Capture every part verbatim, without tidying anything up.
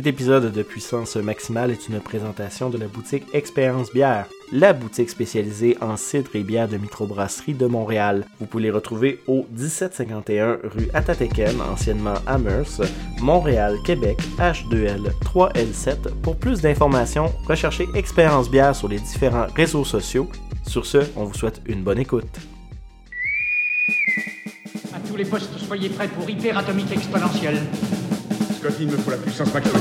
Cet épisode de Puissance Maximale est une présentation de la boutique Expérience Bière, la boutique spécialisée en cidre et bière de microbrasserie de Montréal. Vous pouvez les retrouver au dix-sept cinquante et un rue Atatéken, anciennement Amherst, Montréal, Québec, H deux L trois L sept. Pour plus d'informations, recherchez Expérience Bière sur les différents réseaux sociaux. Sur ce, on vous souhaite une bonne écoute. À tous les postes, soyez prêts pour hyperatomique exponentielle. Scotty, il me faut la puissance maximale.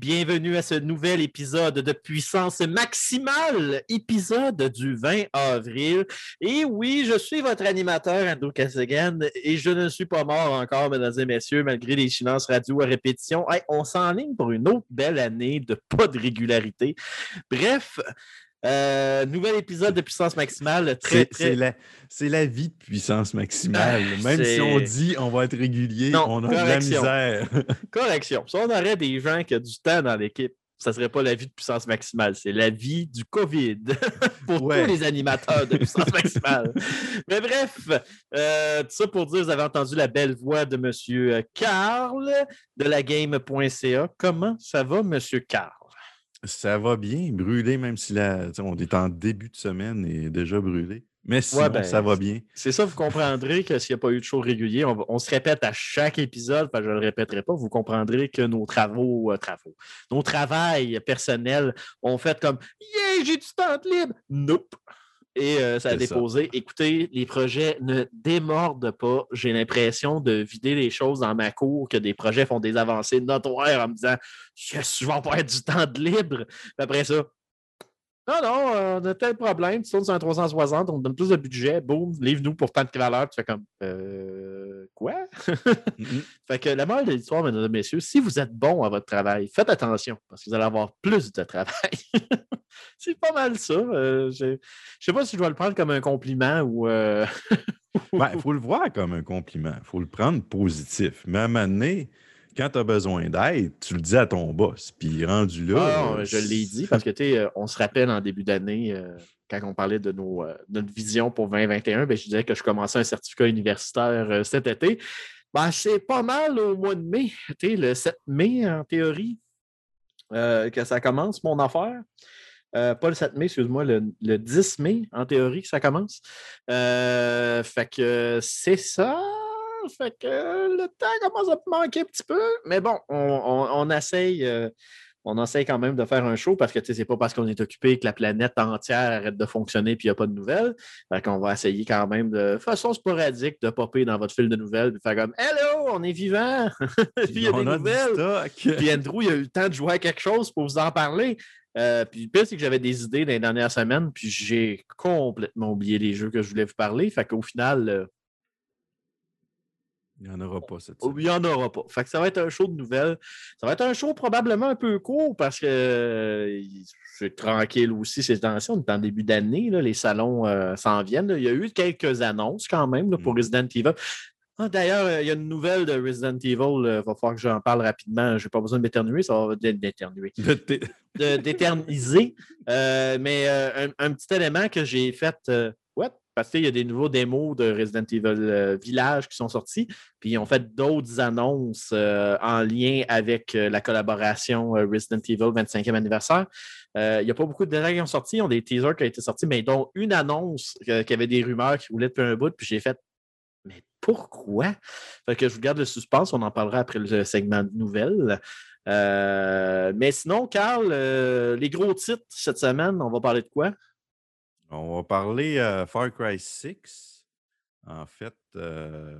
Bienvenue à ce nouvel épisode de Puissance Maximale, épisode du vingt avril. Et oui, je suis votre animateur, Andrew Cassaguan, et je ne suis pas mort encore, mesdames et messieurs, malgré les silences radio à répétition. Hey, on s'enligne pour une autre belle année de pas de régularité. Bref, euh, nouvel épisode de Puissance Maximale. Très, c'est, très... C'est, la, c'est la vie de Puissance Maximale. Ah, Même c'est... si on dit on va être régulier, non, on a correction. De la misère. Correction. Si on aurait des gens qui ont du temps dans l'équipe, ça ne serait pas la vie de Puissance Maximale, c'est la vie du COVID pour ouais. tous les animateurs de Puissance Maximale. Mais bref, euh, tout ça pour dire, vous avez entendu la belle voix de M. Carl de la Game point C A. Comment ça va, M. Carl? Ça va bien, brûlé, même si la, on est en début de semaine et déjà brûlé. Mais sinon, ouais, ben, ça va bien. C'est ça, vous comprendrez que s'il n'y a pas eu de show régulier, on, on se répète à chaque épisode, je ne le répéterai pas, vous comprendrez que nos travaux, euh, travaux, nos travails personnels ont fait comme « Yeah, j'ai du temps libre! » Nope! Et euh, ça a c'est déposé. Ça. Écoutez, les projets ne démordent pas. J'ai l'impression de vider les choses dans ma cour, que des projets font des avancées notoires en me disant « Yes, je vais avoir du temps de libre! » Après ça, « Non, non, euh, on a tel problème, tu tournes sur un trois cent soixante, on te donne plus de budget, boum, livre-nous pour tant de valeur. » Tu fais comme euh, « Quoi? Mm-hmm. » Fait que la morale de l'histoire, mesdames et messieurs, si vous êtes bon à votre travail, faites attention, parce que vous allez avoir plus de travail. C'est pas mal ça. Euh, je sais pas si je dois le prendre comme un compliment ou... Euh... Il ben, faut le voir comme un compliment. Il faut le prendre positif. Mais à un moment donné, quand tu as besoin d'aide, tu le dis à ton boss. Puis rendu là... Ah, euh, je l'ai dit parce que tu sais, on se rappelle en début d'année, euh, quand on parlait de nos, euh, notre vision pour vingt vingt et un, ben, je disais que je commençais un certificat universitaire euh, cet été. Ben, c'est pas mal au mois de mai. Tu sais, le sept mai, en théorie, euh, que ça commence, mon affaire. Euh, pas le sept mai, excuse-moi, le, le dix mai, en théorie, ça commence. Euh, fait que c'est ça. Fait que le temps commence à manquer un petit peu. Mais bon, on, on, on essaye. Euh, on essaye quand même de faire un show parce que c'est pas parce qu'on est occupé que la planète entière arrête de fonctionner et qu'il n'y a pas de nouvelles. Fait qu'on va essayer quand même de façon sporadique de popper dans votre fil de nouvelles et faire comme « Hello, on est vivant! » Puis il y a des nouvelles. Puis Andrew, il a eu le temps de jouer à quelque chose pour vous en parler. Euh, puis le pire, c'est que j'avais des idées dans les dernières semaines puis j'ai complètement oublié les jeux que je voulais vous parler. Fait qu'au final... Euh, Il n'y en aura pas, cette semaine. Il n'y en aura pas. Fait que ça va être un show de nouvelles. Ça va être un show probablement un peu court parce que euh, c'est tranquille aussi ces temps-ci. On est en début d'année. Là, les salons euh, s'en viennent. Là. Il y a eu quelques annonces quand même là, pour mm. Resident Evil. Ah, d'ailleurs, euh, il y a une nouvelle de Resident Evil. Là. Il va falloir que j'en parle rapidement. Je n'ai pas besoin de m'éternuer. Ça va d'éternuer. de, d'éterniser. Euh, mais euh, un, un petit élément que j'ai fait... Euh, what? Parce qu'il y a des nouveaux démos de Resident Evil Village qui sont sortis, puis ils ont fait d'autres annonces euh, en lien avec euh, la collaboration euh, Resident Evil vingt-cinquième anniversaire. Euh, il n'y a pas beaucoup de détails qui ont sorti, ils ont des teasers qui ont été sortis, mais dont une annonce euh, qui avait des rumeurs qui roulaient depuis un bout, puis j'ai fait « Mais pourquoi? » Fait que je vous garde le suspense, on en parlera après le segment de nouvelles. Euh, mais sinon, Carl, euh, les gros titres cette semaine, on va parler de quoi? On va parler euh, Far Cry six. En fait, euh, euh,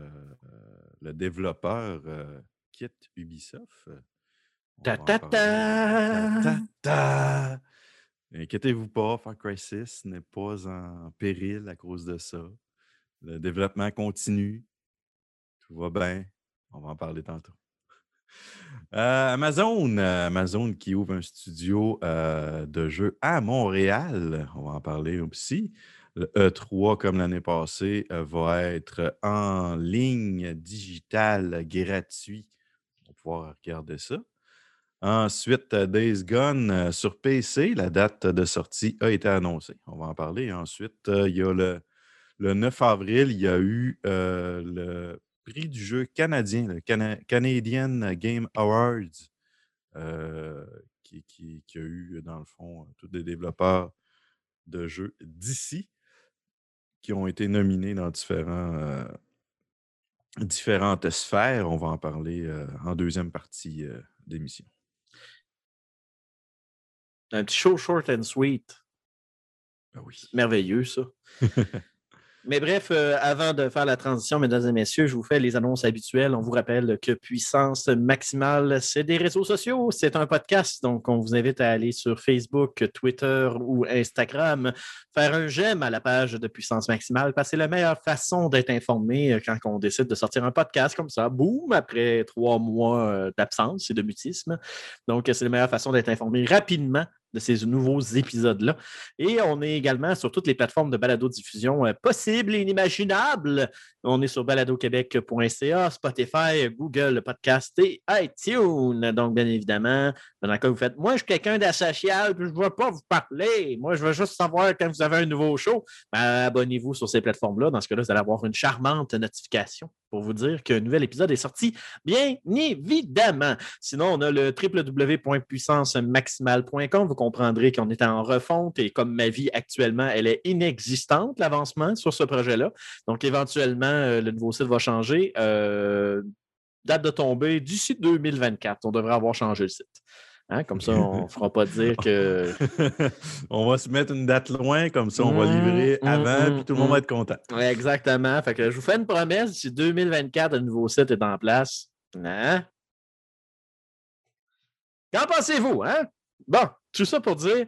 le développeur euh, quitte Ubisoft. Ta ta ta ta ta. Inquiétez-vous pas, Far Cry six n'est pas en péril à cause de ça. Le développement continue. Tout va bien. On va en parler tantôt. Euh, Amazon, euh, Amazon qui ouvre un studio euh, de jeux à Montréal. On va en parler aussi. Le E trois, comme l'année passée, euh, va être en ligne, digital, gratuit. On va pouvoir regarder ça. Ensuite, Days Gone sur P C, la date de sortie a été annoncée. On va en parler. Ensuite, il y a le, le neuf avril, il y a eu euh, le prix du jeu canadien, le Cana- Canadian Game Awards, euh, qui, qui, qui a eu, dans le fond, tous des développeurs de jeux d'ici qui ont été nominés dans différents, euh, différentes sphères. On va en parler euh, en deuxième partie euh, d'émission. Un petit show short and sweet. Ben oui. C'est merveilleux, ça. Mais bref, euh, avant de faire la transition, mesdames et messieurs, je vous fais les annonces habituelles. On vous rappelle que Puissance Maximale, c'est des réseaux sociaux, c'est un podcast. Donc, on vous invite à aller sur Facebook, Twitter ou Instagram, faire un j'aime à la page de Puissance Maximale, parce que c'est la meilleure façon d'être informé quand on décide de sortir un podcast comme ça. Boum! Après trois mois d'absence et de mutisme. Donc, c'est la meilleure façon d'être informé rapidement de ces nouveaux épisodes-là. Et on est également sur toutes les plateformes de balado-diffusion euh, possibles et inimaginables. On est sur baladoquebec.ca, Spotify, Google Podcast et iTunes. Donc, bien évidemment, dans le cas où vous faites « Moi, je suis quelqu'un d'associal, je ne veux pas vous parler. Moi, je veux juste savoir quand vous avez un nouveau show. Ben, » abonnez-vous sur ces plateformes-là. Dans ce cas-là, vous allez avoir une charmante notification pour vous dire qu'un nouvel épisode est sorti, bien évidemment. Sinon, on a le w w w point puissance maximale point com. Vous comprendrez qu'on est en refonte et comme ma vie actuellement, elle est inexistante, l'avancement sur ce projet-là. Donc, éventuellement, euh, le nouveau site va changer. Euh, date de tombée d'ici deux mille vingt-quatre. On devrait avoir changé le site. Hein? Comme ça, on ne fera pas dire que... on va se mettre une date loin, comme ça, on mmh, va livrer mmh, avant, mmh, puis tout le monde mmh. va être content. Ouais, exactement. Fait que je vous fais une promesse, d'ici deux mille vingt-quatre, le nouveau site est en place. Hein? Qu'en pensez-vous, hein? Bon, tout ça pour dire,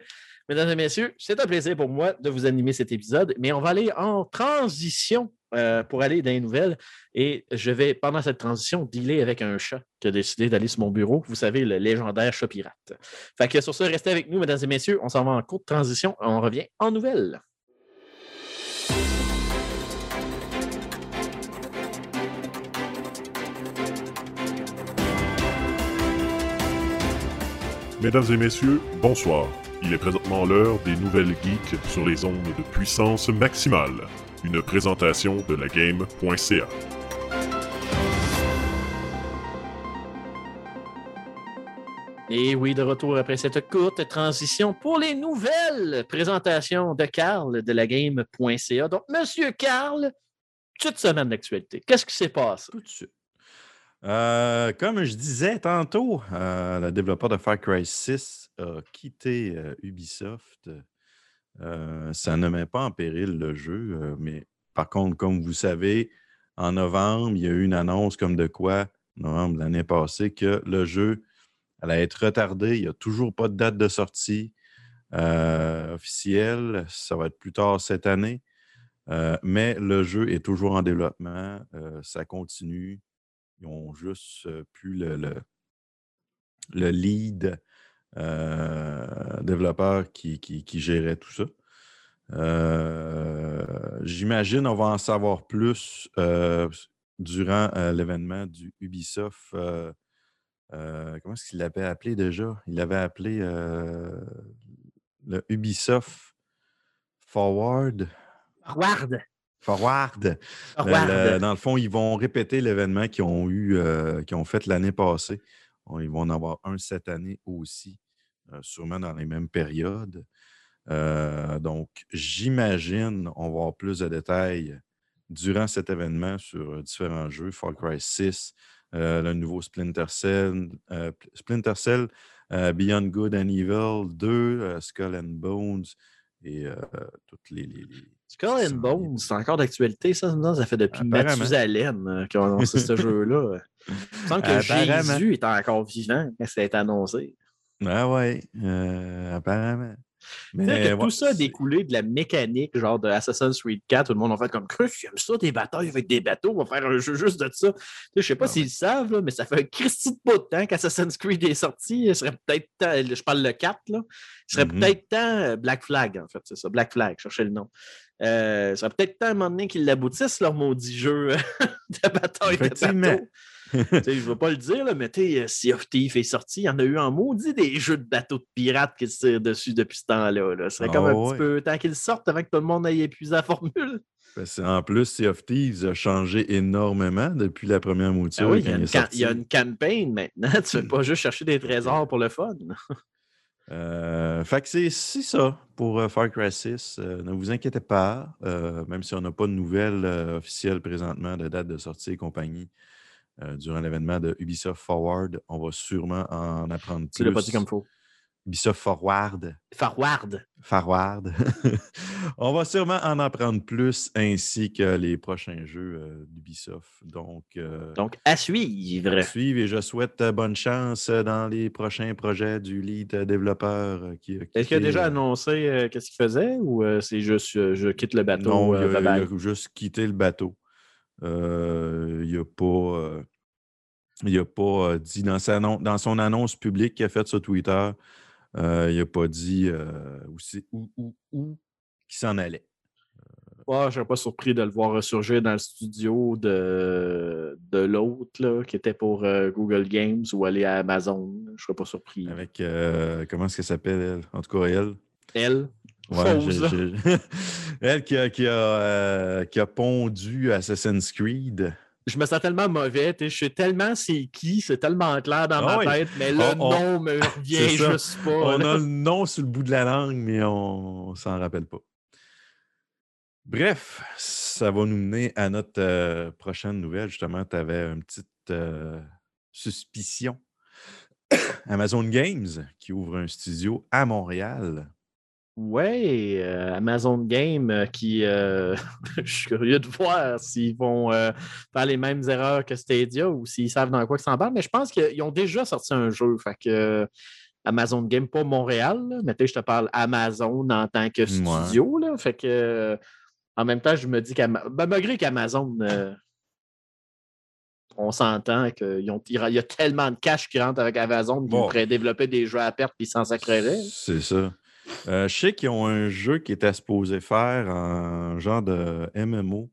mesdames et messieurs, c'est un plaisir pour moi de vous animer cet épisode, mais on va aller en transition euh, pour aller dans les nouvelles. Et je vais, pendant cette transition, dealer avec un chat qui a décidé d'aller sur mon bureau. Vous savez, le légendaire chat pirate. Fait que sur ce, restez avec nous, mesdames et messieurs. On s'en va en courte transition. On revient en nouvelles. Mesdames et messieurs, bonsoir. Il est présentement l'heure des nouvelles geeks sur les ondes de Puissance Maximale. Une présentation de la Game.ca. Et oui, de retour après cette courte transition pour les nouvelles présentations de Carl de la Game.ca. Donc, Monsieur Carl, toute semaine d'actualité. Qu'est-ce qui s'est passé? Tout de suite. Euh, comme je disais tantôt, euh, le développeur de Far Cry six a quitté euh, Ubisoft. Euh, ça ne met pas en péril le jeu, euh, mais par contre, comme vous savez, en novembre, il y a eu une annonce comme de quoi, novembre de l'année passée, que le jeu allait être retardé. Il n'y a toujours pas de date de sortie euh, officielle. Ça va être plus tard cette année. Euh, mais le jeu est toujours en développement. Euh, ça continue. Ils ont juste pu le, le, le lead euh, développeur qui, qui, qui gérait tout ça. Euh, j'imagine qu'on va en savoir plus euh, durant euh, l'événement du Ubisoft. Euh, euh, comment est-ce qu'il l'avait appelé déjà? Il l'avait appelé euh, le Ubisoft Forward. Forward! Forward. Forward. Le, le, dans le fond, ils vont répéter l'événement qu'ils ont eu, euh, qu'ils ont fait l'année passée. Ils vont en avoir un cette année aussi, euh, sûrement dans les mêmes périodes. Euh, donc, j'imagine on va avoir plus de détails durant cet événement sur différents jeux. Far Cry six, euh, le nouveau Splinter Cell, euh, Splinter Cell euh, Beyond Good and Evil deux, euh, Skull and Bones et euh, toutes les... les, les Skull and Bones, c'est encore d'actualité, ça. Ça fait depuis Mathusalem qu'on a annoncé ce jeu-là. Il me semble que Jésus est encore vivant quand ça a été annoncé. Ah ouais, euh, apparemment. Mais que ouais, tout ça a découlé de la mécanique genre de Assassin's Creed quatre, tout le monde en fait comme crush, j'aime ça des batailles avec des bateaux, on va faire un jeu juste de ça. Je sais pas ah, s'ils ouais. le savent, là, mais ça fait un cristi de bout de temps qu'Assassin's Creed est sorti. Il serait peut-être temps, je parle le quatre, là, il serait mm-hmm. peut-être temps Black Flag, en fait, c'est ça, Black Flag, cherchez le nom. Euh, il serait peut-être temps à un moment donné qu'ils l'aboutissent, leur maudit jeu de bataille de bateaux. Je ne vais pas le dire, là, mais uh, Sea of Thieves est sorti. Il y en a eu en maudit des jeux de bateaux de pirates qui se tirent dessus depuis ce temps-là. Là. Ce serait oh, comme un ouais. petit peu tant qu'ils sortent avant que tout le monde ait épuisé la formule. Ben, c'est, en plus, Sea of Thieves a changé énormément depuis la première mouture. Ben oui, il, y il, can- il y a une campagne maintenant. Tu ne veux pas juste chercher des trésors pour le fun. Euh, fait que c'est, c'est ça pour euh, Far Cry six. Euh, ne vous inquiétez pas, euh, même si on n'a pas de nouvelles euh, officielles présentement de date de sortie et compagnie. Euh, durant l'événement de Ubisoft Forward, on va sûrement en apprendre plus. Tu l'as pas dit comme faut. Ubisoft Forward. Forward. Forward. On va sûrement en apprendre plus, ainsi que les prochains jeux euh, d'Ubisoft. Donc, euh, Donc, à suivre. À suivre, et je souhaite bonne chance dans les prochains projets du lead développeur. Qui, qui Est-ce qu'il a déjà annoncé euh, qu'est-ce qu'il faisait, ou euh, c'est juste euh, je quitte le bateau? Non, euh, il, a, il a juste quitté le bateau. Euh, il n'a pas, euh, il a pas euh, dit dans, sa non, dans son annonce publique qu'il a faite sur Twitter, euh, il n'a pas dit euh, où, où, où, où qu'il s'en allait. Ouais, je ne serais pas surpris de le voir ressurgir dans le studio de, de l'autre là, qui était pour euh, Google Games ou aller à Amazon. Je ne serais pas surpris. Avec, euh, comment est-ce qu'elle s'appelle, elle? En tout cas, elle. Elle? Ouais, j'ai, j'ai... Elle qui a, qui, a, euh, qui a pondu Assassin's Creed. Je me sens tellement mauvais. Je sais tellement c'est qui, c'est tellement clair dans ah, ma tête, oui. mais le on, nom on... me revient juste pas. On là. a le nom sur le bout de la langue, mais on, on s'en rappelle pas. Bref, ça va nous mener à notre euh, prochaine nouvelle. Justement, tu avais une petite euh, suspicion. Amazon Games qui ouvre un studio à Montréal. Oui, euh, Amazon Game euh, qui, euh, je suis curieux de voir s'ils vont euh, faire les mêmes erreurs que Stadia ou s'ils savent dans quoi ils s'en parlent, mais je pense qu'ils ont déjà sorti un jeu, fait que euh, Amazon Game, pas Montréal, là, mais tu sais, je te parle Amazon en tant que studio, ouais. là, fait que euh, en même temps, je me dis qu'Amazon, ben, malgré qu'Amazon, euh, on s'entend qu'il y a tellement de cash qui rentre avec Amazon qu'ils bon. pourraient développer des jeux à perte et ils s'en sacreraient. C'est ça. Euh, je sais qu'ils ont un jeu qui était supposé faire en genre de M M O,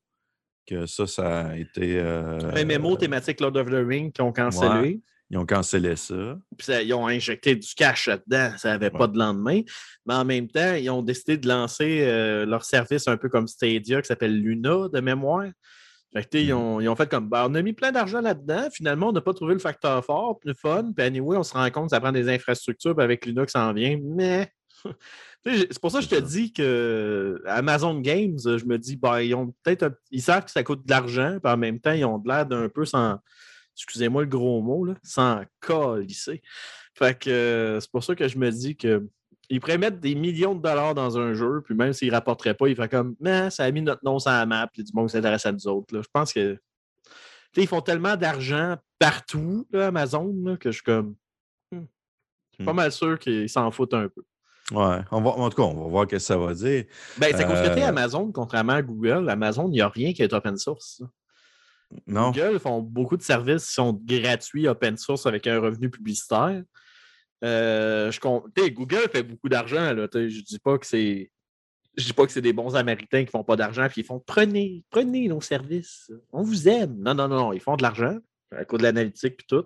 que ça, ça a été... Euh, M M O thématique Lord of the Rings qu'ils ont cancellé. Ouais, ils ont cancellé ça. Puis ça, ils ont injecté du cash là-dedans, ça n'avait ouais. pas de lendemain. Mais en même temps, ils ont décidé de lancer euh, leur service un peu comme Stadia, qui s'appelle Luna, de mémoire. Fait que, ils, ont, ils ont fait comme, ben, on a mis plein d'argent là-dedans, finalement, on n'a pas trouvé le facteur fort, le fun, puis anyway, on se rend compte que ça prend des infrastructures, puis avec Luna que ça en vient, mais... C'est pour ça que je te dis que Amazon Games, je me dis, ben, ils ont peut-être un... ils savent que ça coûte de l'argent, puis en même temps, ils ont de l'air d'un peu sans, excusez-moi le gros mot, là, sans colisser. Fait que c'est pour ça que je me dis qu'ils pourraient mettre des millions de dollars dans un jeu, puis même s'ils ne rapporteraient pas, ils feraient comme, mais ça a mis notre nom sur la map, puis du monde qui s'intéresse à nous autres. Là. Je pense que ils font tellement d'argent partout, là, Amazon, là, que je suis comme, hmm. je suis pas mal sûr qu'ils s'en foutent un peu. Ouais, on va, en tout cas, on va voir ce que ça va dire. Ben, ça constatait euh... Amazon, contrairement à Google. Amazon, il n'y a rien qui est open source. Non. Google font beaucoup de services qui sont gratuits, open source, avec un revenu publicitaire. Euh, je compte... Google fait beaucoup d'argent. Là. Je ne dis pas que c'est... Je dis pas que c'est des bons Américains qui font pas d'argent puis ils font « Prenez, prenez nos services. On vous aime. » Non, non, non, ils font de l'argent à cause de l'analytique puis tout.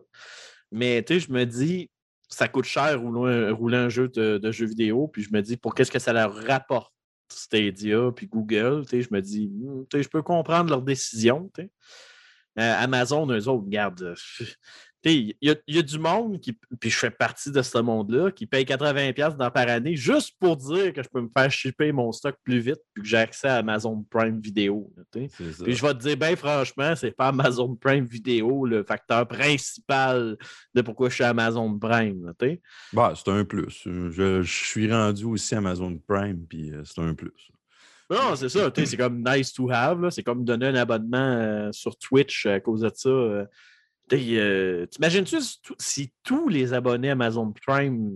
Mais tu sais, je me dis... Ça coûte cher rouler, rouler un jeu de, de jeux vidéo, puis je me dis, pour qu'est-ce que ça leur rapporte, Stadia, puis Google, je me dis, je peux comprendre leur décision. Euh, Amazon, eux autres, regarde, il y, y a du monde, qui puis je fais partie de ce monde-là, qui paye quatre-vingts dollars dans par année juste pour dire que je peux me faire shipper mon stock plus vite, puis que j'ai accès à Amazon Prime Vidéo. Puis je vais te dire, bien franchement, c'est pas Amazon Prime Vidéo le facteur principal de pourquoi je suis Amazon Prime. Bah, c'est un plus. Je, je suis rendu aussi Amazon Prime, puis euh, c'est un plus. Non, c'est ça. C'est comme nice to have. Là. C'est comme donner un abonnement euh, sur Twitch à cause de ça. Euh, Euh, t'imagines-tu si tous les abonnés Amazon Prime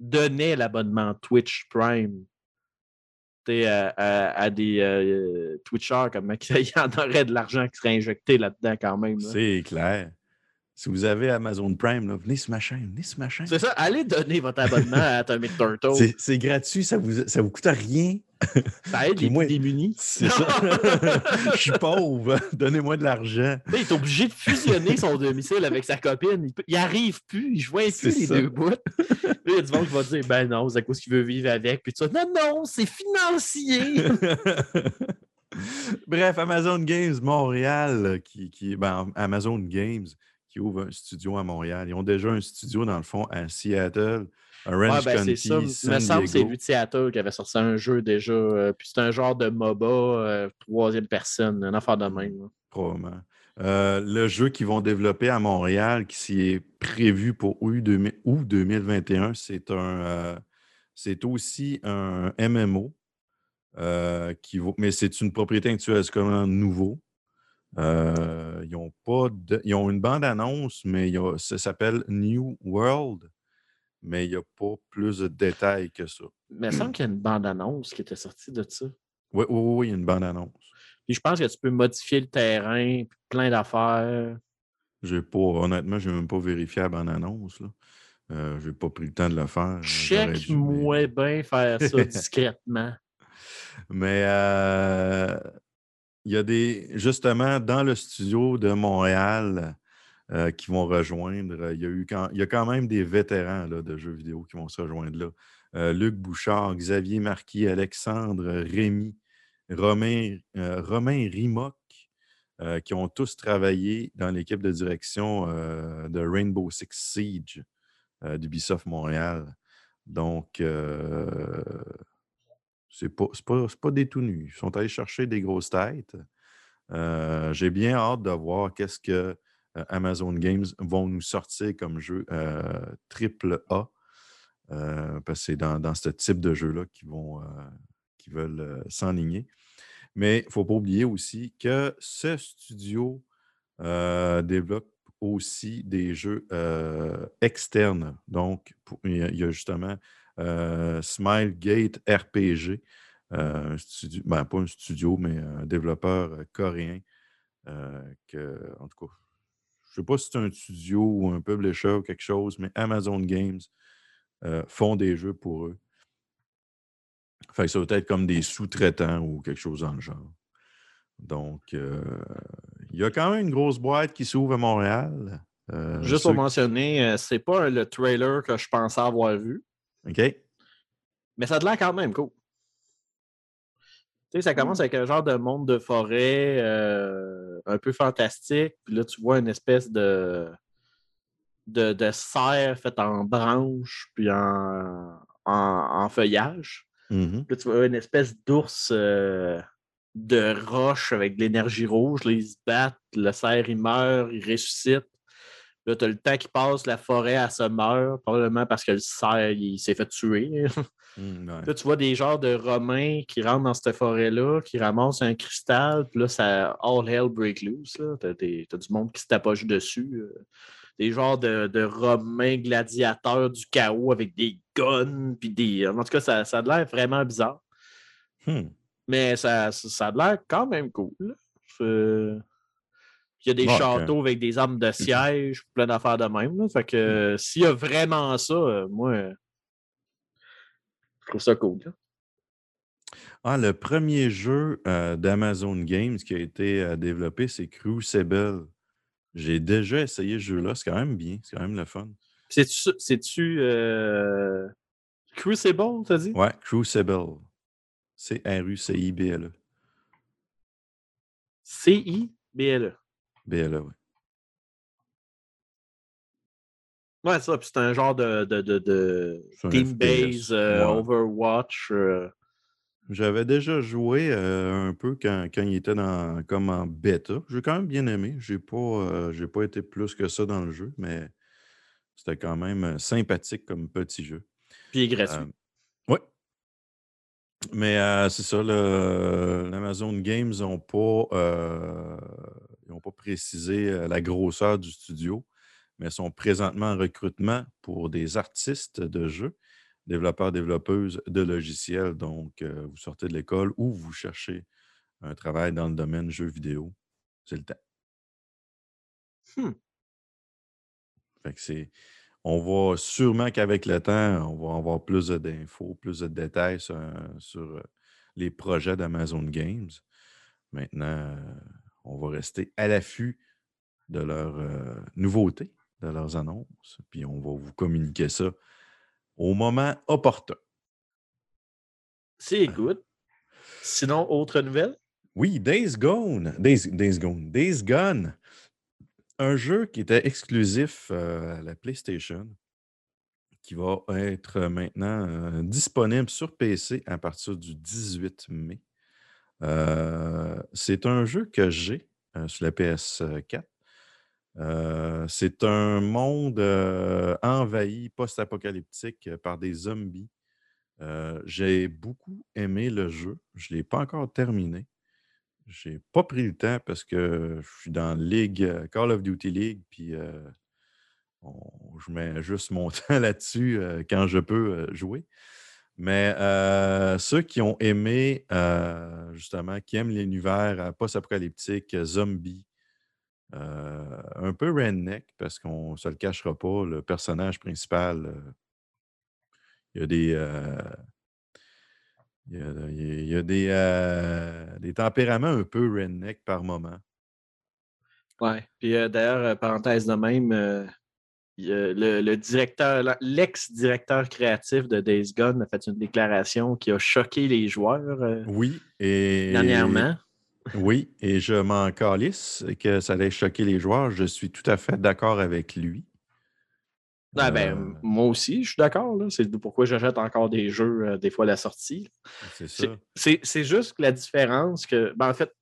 donnait l'abonnement Twitch Prime à, à, à des euh, Twitchers, comme il y en aurait de l'argent qui serait injecté là-dedans quand même. Là. C'est clair. Si vous avez Amazon Prime, là, venez sur ma chaîne, venez sur ma chaîne. C'est ça, allez donner votre abonnement à Atomic Turtle. C'est, c'est gratuit, ça vous, ça vous coûte rien. Ça aide les moi, démunis. C'est ça. Je suis pauvre, donnez-moi de l'argent. Il est obligé de fusionner son domicile avec sa copine. Il, peut, il arrive plus, il joint plus c'est les ça. Deux bouts. Il y a du monde qui va dire, ben non, c'est à cause qu'il veut vivre avec. Puis tu vas, non, non, c'est financier. Bref, Amazon Games Montréal, qui, qui ben, Amazon Games, qui ouvre un studio à Montréal. Ils ont déjà un studio, dans le fond, à Seattle, à Orange ouais, ben, County, c'est ça. San Il me semble Diego. Que c'est lui de Seattle qui avait sorti un jeu déjà. Euh, puis c'est un genre de M O B A, euh, troisième personne, un affaire de même. Là. Probablement. Euh, le jeu qu'ils vont développer à Montréal, qui s'y est prévu pour août deux mille vingt et un, c'est, un, euh, c'est aussi un M M O, euh, qui vaut, mais c'est une propriété actuelle, c'est comme un nouveau. Euh, ils, ont pas de, ils ont une bande-annonce, mais il y a, ça s'appelle New World, mais il n'y a pas plus de détails que ça. Mais il me semble qu'il y a une bande-annonce qui était sortie de ça. Oui, oui, oui, il y a une bande-annonce. Puis je pense que tu peux modifier le terrain, plein d'affaires. J'ai pas, honnêtement, je n'ai même pas vérifié la bande-annonce. Euh, je n'ai pas pris le temps de le faire. Check-moi bien faire ça discrètement. Mais... Euh... Il y a des, justement, dans le studio de Montréal euh, qui vont rejoindre, il y a eu quand, il y a quand même des vétérans là, de jeux vidéo qui vont se rejoindre là. Euh, Luc Bouchard, Xavier Marquis, Alexandre Rémy, Romain, euh, Romain Rimoc, euh, qui ont tous travaillé dans l'équipe de direction euh, de Rainbow Six Siege euh, d'Ubisoft Montréal. Donc... Euh, C'est pas, c'est pas, c'est pas des tout nus. Ils sont allés chercher des grosses têtes. Euh, j'ai bien hâte de voir qu'est-ce que euh, Amazon Games vont nous sortir comme jeu euh, triple A. Euh, parce que c'est dans, dans ce type de jeu-là qu'ils vont, euh, qu'ils veulent euh, s'enligner. Mais il ne faut pas oublier aussi que ce studio euh, développe aussi des jeux euh, externes. Donc, il y, y a justement... Euh, Smilegate R P G, euh, un studio, ben, pas un studio, mais un développeur euh, coréen. Euh, que, en tout cas, je ne sais pas si c'est un studio ou un publisher ou quelque chose, mais Amazon Games euh, font des jeux pour eux. Fait que ça doit être comme des sous-traitants ou quelque chose dans le genre. Donc, il euh, y a quand même une grosse boîte qui s'ouvre à Montréal. Euh, Juste pour mentionner, euh, c'est pas le trailer que je pensais avoir vu. OK. Mais ça a l'air quand même cool. Tu sais, ça commence avec un genre de monde de forêt euh, un peu fantastique. Puis là, tu vois une espèce de, de, de serre faite en branches puis en, en, en feuillage. Mm-hmm. Puis là, tu vois une espèce d'ours euh, de roche avec de l'énergie rouge. Là, ils se battent. Le cerf, il meurt. Il ressuscite. Là, tu as le temps qui passe, la forêt, elle se meurt, probablement parce que le cerf, il s'est fait tuer. Mm, ouais. Là, tu vois des genres de Romains qui rentrent dans cette forêt-là, qui ramassent un cristal, puis là, ça all hell break loose. Tu as du monde qui se tapoche dessus. Des genres de, de Romains gladiateurs du chaos avec des guns, puis des. En tout cas, ça, ça a l'air vraiment bizarre. Hmm. Mais ça, ça a l'air quand même cool. C'est... Il y a des bon, châteaux okay. avec des armes de siège, plein d'affaires de même. Là. Fait que euh, s'il y a vraiment ça, euh, moi, euh, je trouve ça cool. Là. Ah, le premier jeu euh, d'Amazon Games qui a été euh, développé, c'est Crucible. J'ai déjà essayé ce jeu-là. C'est quand même bien. C'est quand même le fun. C'est-tu... c'est-tu euh, Crucible, t'as dit? Ouais, Crucible. C-R-U-C-I-B-L-E. C-I-B-L-E. B L A, oui. Ouais, ça, puis c'est un genre de, de, de, de Team Base, euh, ouais. Overwatch. Euh... J'avais déjà joué euh, un peu quand, quand il était dans, comme en bêta. J'ai quand même bien aimé. J'ai pas, euh, j'ai pas été plus que ça dans le jeu, mais c'était quand même sympathique comme petit jeu. Puis il est gratuit. Euh, oui. Mais euh, c'est ça, le, l'Amazon Games n'ont pas... Euh, Ils n'ont pas précisé la grosseur du studio, mais sont présentement en recrutement pour des artistes de jeux développeurs, développeuses de logiciels. Donc, euh, vous sortez de l'école ou vous cherchez un travail dans le domaine jeux vidéo. C'est le temps. Hmm. Fait que c'est... On va sûrement qu'avec le temps, on va avoir plus d'infos, plus de détails sur, sur les projets d'Amazon Games. Maintenant, on va rester à l'affût de leurs euh, nouveautés, de leurs annonces, puis on va vous communiquer ça au moment opportun. C'est good. Euh, Sinon, autre nouvelle? Oui, Days Gone. Days, Days Gone. Days Gone. Un jeu qui était exclusif euh, à la PlayStation, qui va être maintenant euh, disponible sur P C à partir du dix-huit mai. Euh, c'est un jeu que j'ai euh, sur la P S quatre. Euh, c'est un monde euh, envahi, post-apocalyptique, par des zombies. Euh, j'ai beaucoup aimé le jeu. Je ne l'ai pas encore terminé. J'ai pas pris le temps parce que je suis dans League, Call of Duty League, puis euh, on, je mets juste mon temps là-dessus euh, quand je peux euh, jouer. Mais euh, ceux qui ont aimé, euh, justement, qui aiment l'univers post-apocalyptique, zombie, euh, un peu redneck, parce qu'on ne se le cachera pas, le personnage principal, euh, il y a des... Euh, Il y a, il y a des, euh, des tempéraments un peu redneck par moment. Oui. Puis euh, d'ailleurs, parenthèse de même, euh, le, le directeur, l'ex-directeur créatif de Days Gone a fait une déclaration qui a choqué les joueurs euh, oui, et, dernièrement. Et, oui, et je m'en calisse que ça allait choquer les joueurs. Je suis tout à fait d'accord avec lui. Ah ben, euh... moi aussi, je suis d'accord. Là. C'est pourquoi j'achète encore des jeux, euh, des fois, à la sortie. C'est ça. C'est, c'est, c'est juste la différence que... Ben, en fait,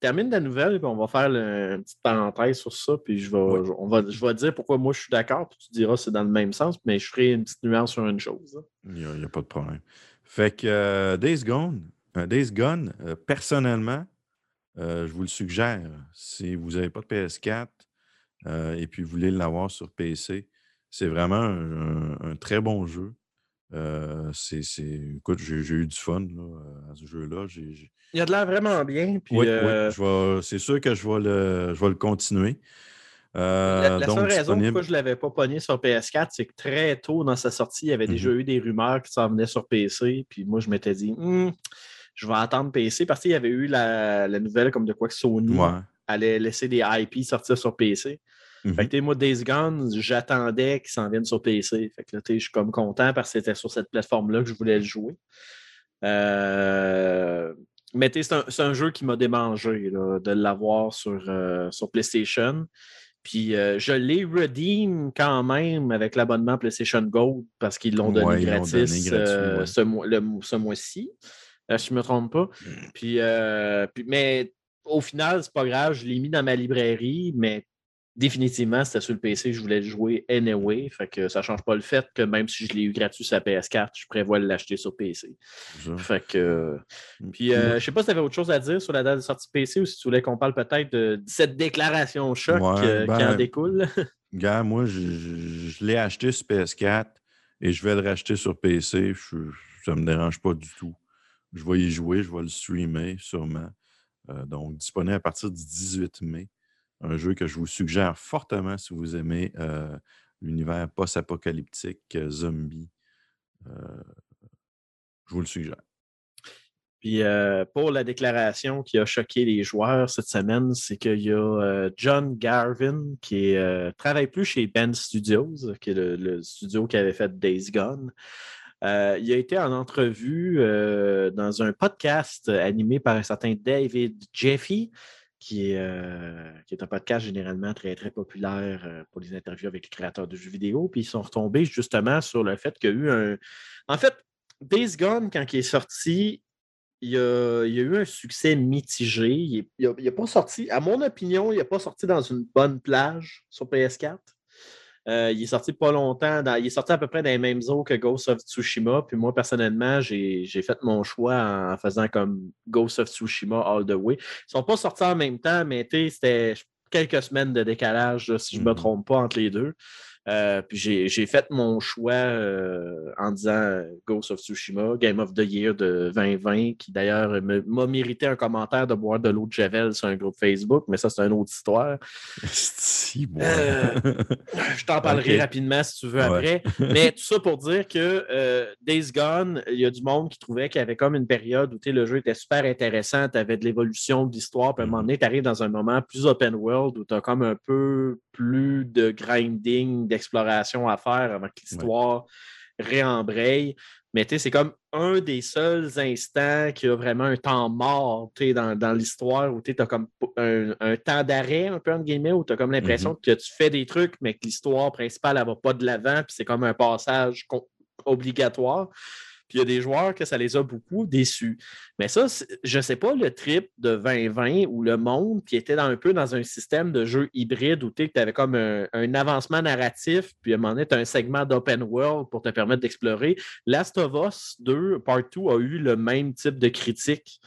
termine la nouvelle, puis on va faire le, une petite parenthèse sur ça, puis je vais, oui. je, on va, je vais dire pourquoi moi, je suis d'accord, puis tu diras c'est dans le même sens, mais je ferai une petite nuance sur une chose. Il n'y a, a pas de problème. Fait que euh, Days Gone, euh, Days Gone euh, personnellement, euh, je vous le suggère. Si vous n'avez pas de P S quatre euh, et puis vous voulez l'avoir sur P C... C'est vraiment un, un, un très bon jeu. Euh, c'est, c'est... Écoute, j'ai, j'ai eu du fun là, à ce jeu-là. J'ai, j'ai... Il a de l'air vraiment bien. Puis oui, euh... oui je vais, c'est sûr que je vais le, je vais le continuer. Euh, la la donc, seule raison disponible... pourquoi je ne l'avais pas pogné sur P S quatre, c'est que très tôt dans sa sortie, il y avait mm-hmm. déjà eu des rumeurs qui s'en venaient sur P C. Puis moi, je m'étais dit, hm, je vais attendre P C parce qu'il y avait eu la, la nouvelle comme de quoi que Sony ouais. allait laisser des I P sortir sur P C. Mm-hmm. Fait que, moi, Days Gone, j'attendais qu'ils s'en viennent sur P C. Fait que là, je suis comme content parce que c'était sur cette plateforme-là que je voulais le jouer. Euh... Mais c'est un, c'est un jeu qui m'a démangé là, de l'avoir sur, euh, sur PlayStation. Puis euh, je l'ai redeem quand même avec l'abonnement PlayStation Gold parce qu'ils l'ont donné ouais, gratis euh, ouais. ce, mois, le, ce mois-ci, euh, si je ne me trompe pas. Mm. Puis, euh, puis, mais au final, c'est pas grave, je l'ai mis dans ma librairie, mais définitivement, c'était sur le P C, je voulais le jouer anyway. Fait que ça ne change pas le fait que même si je l'ai eu gratuit sur la P S quatre, je prévois l'acheter sur P C. Je... Fait que. Puis euh, je ne sais pas si tu avais autre chose à dire sur la date de sortie P C ou si tu voulais qu'on parle peut-être de cette déclaration au choc ouais, euh, ben, qui en découle. Gars, moi, je, je, je l'ai acheté sur P S quatre et je vais le racheter sur P C. Je, ça ne me dérange pas du tout. Je vais y jouer, je vais le streamer sûrement. Euh, donc, disponible à partir du dix-huit mai. Un jeu que je vous suggère fortement si vous aimez euh, l'univers post-apocalyptique, euh, zombie. Euh, je vous le suggère. Puis euh, pour la déclaration qui a choqué les joueurs cette semaine, c'est qu'il y a euh, John Garvin qui ne euh, travaille plus chez Ben Studios, qui est le, le studio qui avait fait Days Gone. Euh, il a été en entrevue euh, dans un podcast animé par un certain David Jeffy, Qui est, euh, qui est un podcast généralement très, très populaire euh, pour les interviews avec les créateurs de jeux vidéo. Puis ils sont retombés justement sur le fait qu'il y a eu un... En fait, Days Gone, quand il est sorti, il y a, il y a eu un succès mitigé. Il n'a pas sorti, à mon opinion, il n'a pas sorti dans une bonne plage sur P S quatre. Euh, il est sorti pas longtemps. Dans, il est sorti à peu près dans les mêmes eaux que Ghost of Tsushima. Puis moi, personnellement, j'ai, j'ai fait mon choix en faisant comme Ghost of Tsushima all the way. Ils ne sont pas sortis en même temps, mais c'était quelques semaines de décalage, là, si je ne me trompe pas, entre les deux. Euh, puis j'ai, j'ai fait mon choix euh, en disant Ghost of Tsushima, Game of the Year de vingt vingt, qui d'ailleurs me, m'a mérité un commentaire de boire de l'eau de Javel sur un groupe Facebook, mais ça, c'est une autre histoire. Si, bon. euh, je t'en parlerai okay. rapidement si tu veux ouais. après. Mais tout ça pour dire que euh, Days Gone, il y a du monde qui trouvait qu'il y avait comme une période où le jeu était super intéressant, tu avais de l'évolution de l'histoire, puis à un moment donné, tu arrives dans un moment plus open world où tu as comme un peu plus de grinding, d'exploration à faire avant que l'histoire ouais. réembraye. Mais tu sais, c'est comme un des seuls instants qui a vraiment un temps mort dans, dans l'histoire où tu as comme un, un temps d'arrêt, un peu entre guillemets, où tu as comme l'impression mm-hmm. que tu fais des trucs, mais que l'histoire principale, elle va pas de l'avant, puis c'est comme un passage co- obligatoire. Puis il y a des joueurs que ça les a beaucoup déçus. Mais ça, je ne sais pas, le trip de vingt vingt où le monde qui était dans, un peu dans un système de jeu hybride où tu avais comme un, un avancement narratif, puis à un moment donné, tu as un segment d'open world pour te permettre d'explorer. Last of Us deux, Part deux, a eu le même type de critique.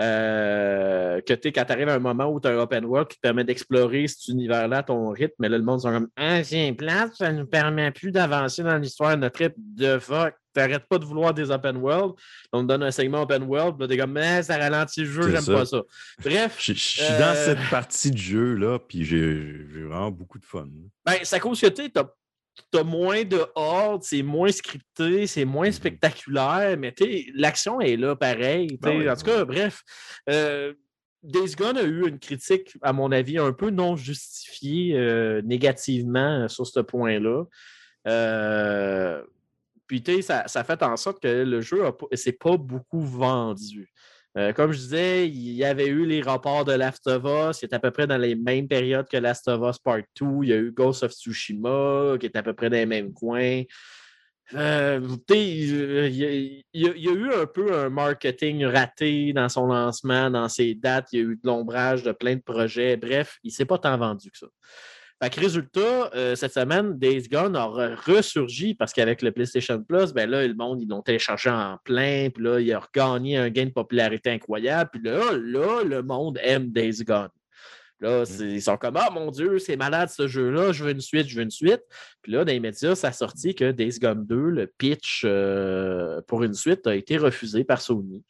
Euh, que tu quand tu arrives à un moment où tu as un open world qui te permet d'explorer cet univers-là à ton rythme, mais là, le monde sont comme « Ah, c'est plate, ça ne nous permet plus d'avancer dans l'histoire de notre rythme de fuck. » T'arrêtes pas de vouloir des open world. On te donne un segment open world, là, t'es comme mais ça ralentit le jeu, c'est j'aime ça. Pas ça. Bref. Je, je suis euh... dans cette partie de jeu-là, puis j'ai, j'ai vraiment beaucoup de fun. Ben, ça cause que t'es, t'as, t'as moins de horde, c'est moins scripté, c'est moins spectaculaire, mais t'es, l'action est là pareil. Ben ouais, en tout cas, ouais. bref. Euh, Days Gone a eu une critique, à mon avis, un peu non justifiée euh, négativement sur ce point-là. Euh. Puis, tu sais, ça, ça fait en sorte que le jeu ne s'est pas beaucoup vendu. Euh, comme je disais, il y avait eu les rapports de Last of Us, qui est à peu près dans les mêmes périodes que Last of Us Part deux. Il y a eu Ghost of Tsushima, qui est à peu près dans les mêmes coins. Euh, tu sais, il y, y, y a eu un peu un marketing raté dans son lancement, dans ses dates. Il y a eu de l'ombrage de plein de projets. Bref, il ne s'est pas tant vendu que ça. Fait que résultat, euh, cette semaine, Days Gone a ressurgi parce qu'avec le PlayStation Plus, ben là, le monde, ils l'ont téléchargé en plein, puis là, il a regagné un gain de popularité incroyable, puis là, là, le monde aime Days Gone. Là, c'est, ils sont comme « Ah, oh, mon Dieu, c'est malade ce jeu-là, je veux une suite, je veux une suite. » Puis là, dans les médias, ça a sorti que Days Gone deux, le pitch euh, pour une suite, a été refusé par Sony.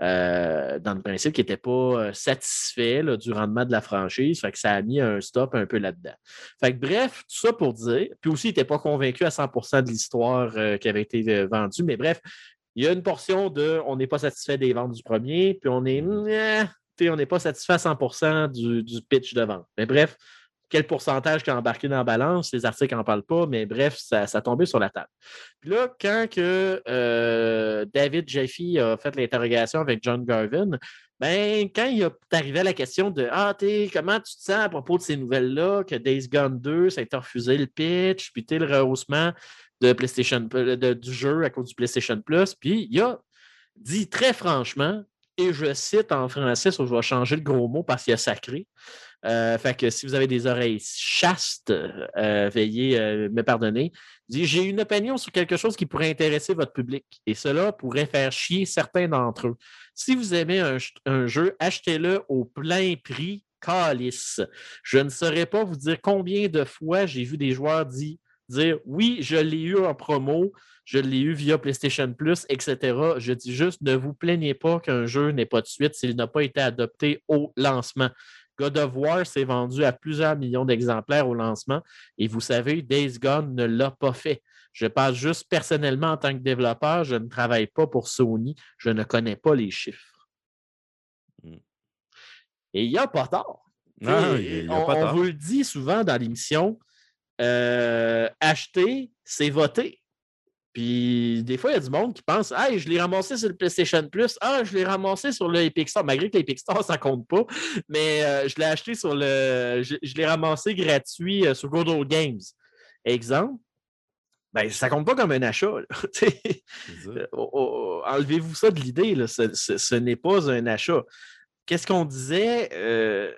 Euh, dans le principe qui n'était pas satisfait là, du rendement de la franchise. Fait que ça a mis un stop un peu là-dedans. Fait que, bref, tout ça pour dire. Puis aussi, il n'était pas convaincu à cent pour cent de l'histoire euh, qui avait été euh, vendue. Mais bref, il y a une portion de on n'est pas satisfait des ventes du premier, puis on est on n'est pas satisfait à cent pour cent du, du pitch de vente. Mais bref, quel pourcentage qui a embarqué dans la balance, les articles n'en parlent pas, mais bref, ça, ça a tombé sur la table. Puis là, quand que, euh, David Jaffe a fait l'interrogation avec John Garvin, ben, quand il est arrivé à la question de « Ah, t'es, comment tu te sens à propos de ces nouvelles-là, que Days Gone deux, ça a été refusé le pitch, puis t'es le rehaussement de PlayStation, de, du jeu à cause du PlayStation Plus. » Puis il a dit très franchement, et je cite en français, je vais changer le gros mot parce qu'il y a sacré. Euh, fait que si vous avez des oreilles chastes, euh, veillez euh, me pardonner. Dit, j'ai une opinion sur quelque chose qui pourrait intéresser votre public et cela pourrait faire chier certains d'entre eux. Si vous aimez un, un jeu, achetez-le au plein prix, calice. Je ne saurais pas vous dire combien de fois j'ai vu des joueurs dire dire « Oui, je l'ai eu en promo, je l'ai eu via PlayStation Plus, et cetera » Je dis juste, ne vous plaignez pas qu'un jeu n'ait pas de suite s'il n'a pas été adopté au lancement. God of War s'est vendu à plusieurs millions d'exemplaires au lancement et vous savez, Days Gone ne l'a pas fait. Je parle juste personnellement en tant que développeur, je ne travaille pas pour Sony, je ne connais pas les chiffres. Et il n'y a pas tort. Non, y a, on, y a pas tort. On vous le dit souvent dans l'émission, Euh, acheter, c'est voter. Puis des fois, il y a du monde qui pense « Hey, je l'ai ramassé sur le PlayStation Plus. Ah, je l'ai ramassé sur le Epic Store. » Malgré que l'Epic Store, ça compte pas. Mais euh, je l'ai acheté sur le... Je, je l'ai ramassé gratuit euh, sur Good Old Games. Exemple. Ben, ça compte pas comme un achat. oh, oh, enlevez-vous ça de l'idée. Là. Ce, ce, ce n'est pas un achat. Qu'est-ce qu'on disait... Euh...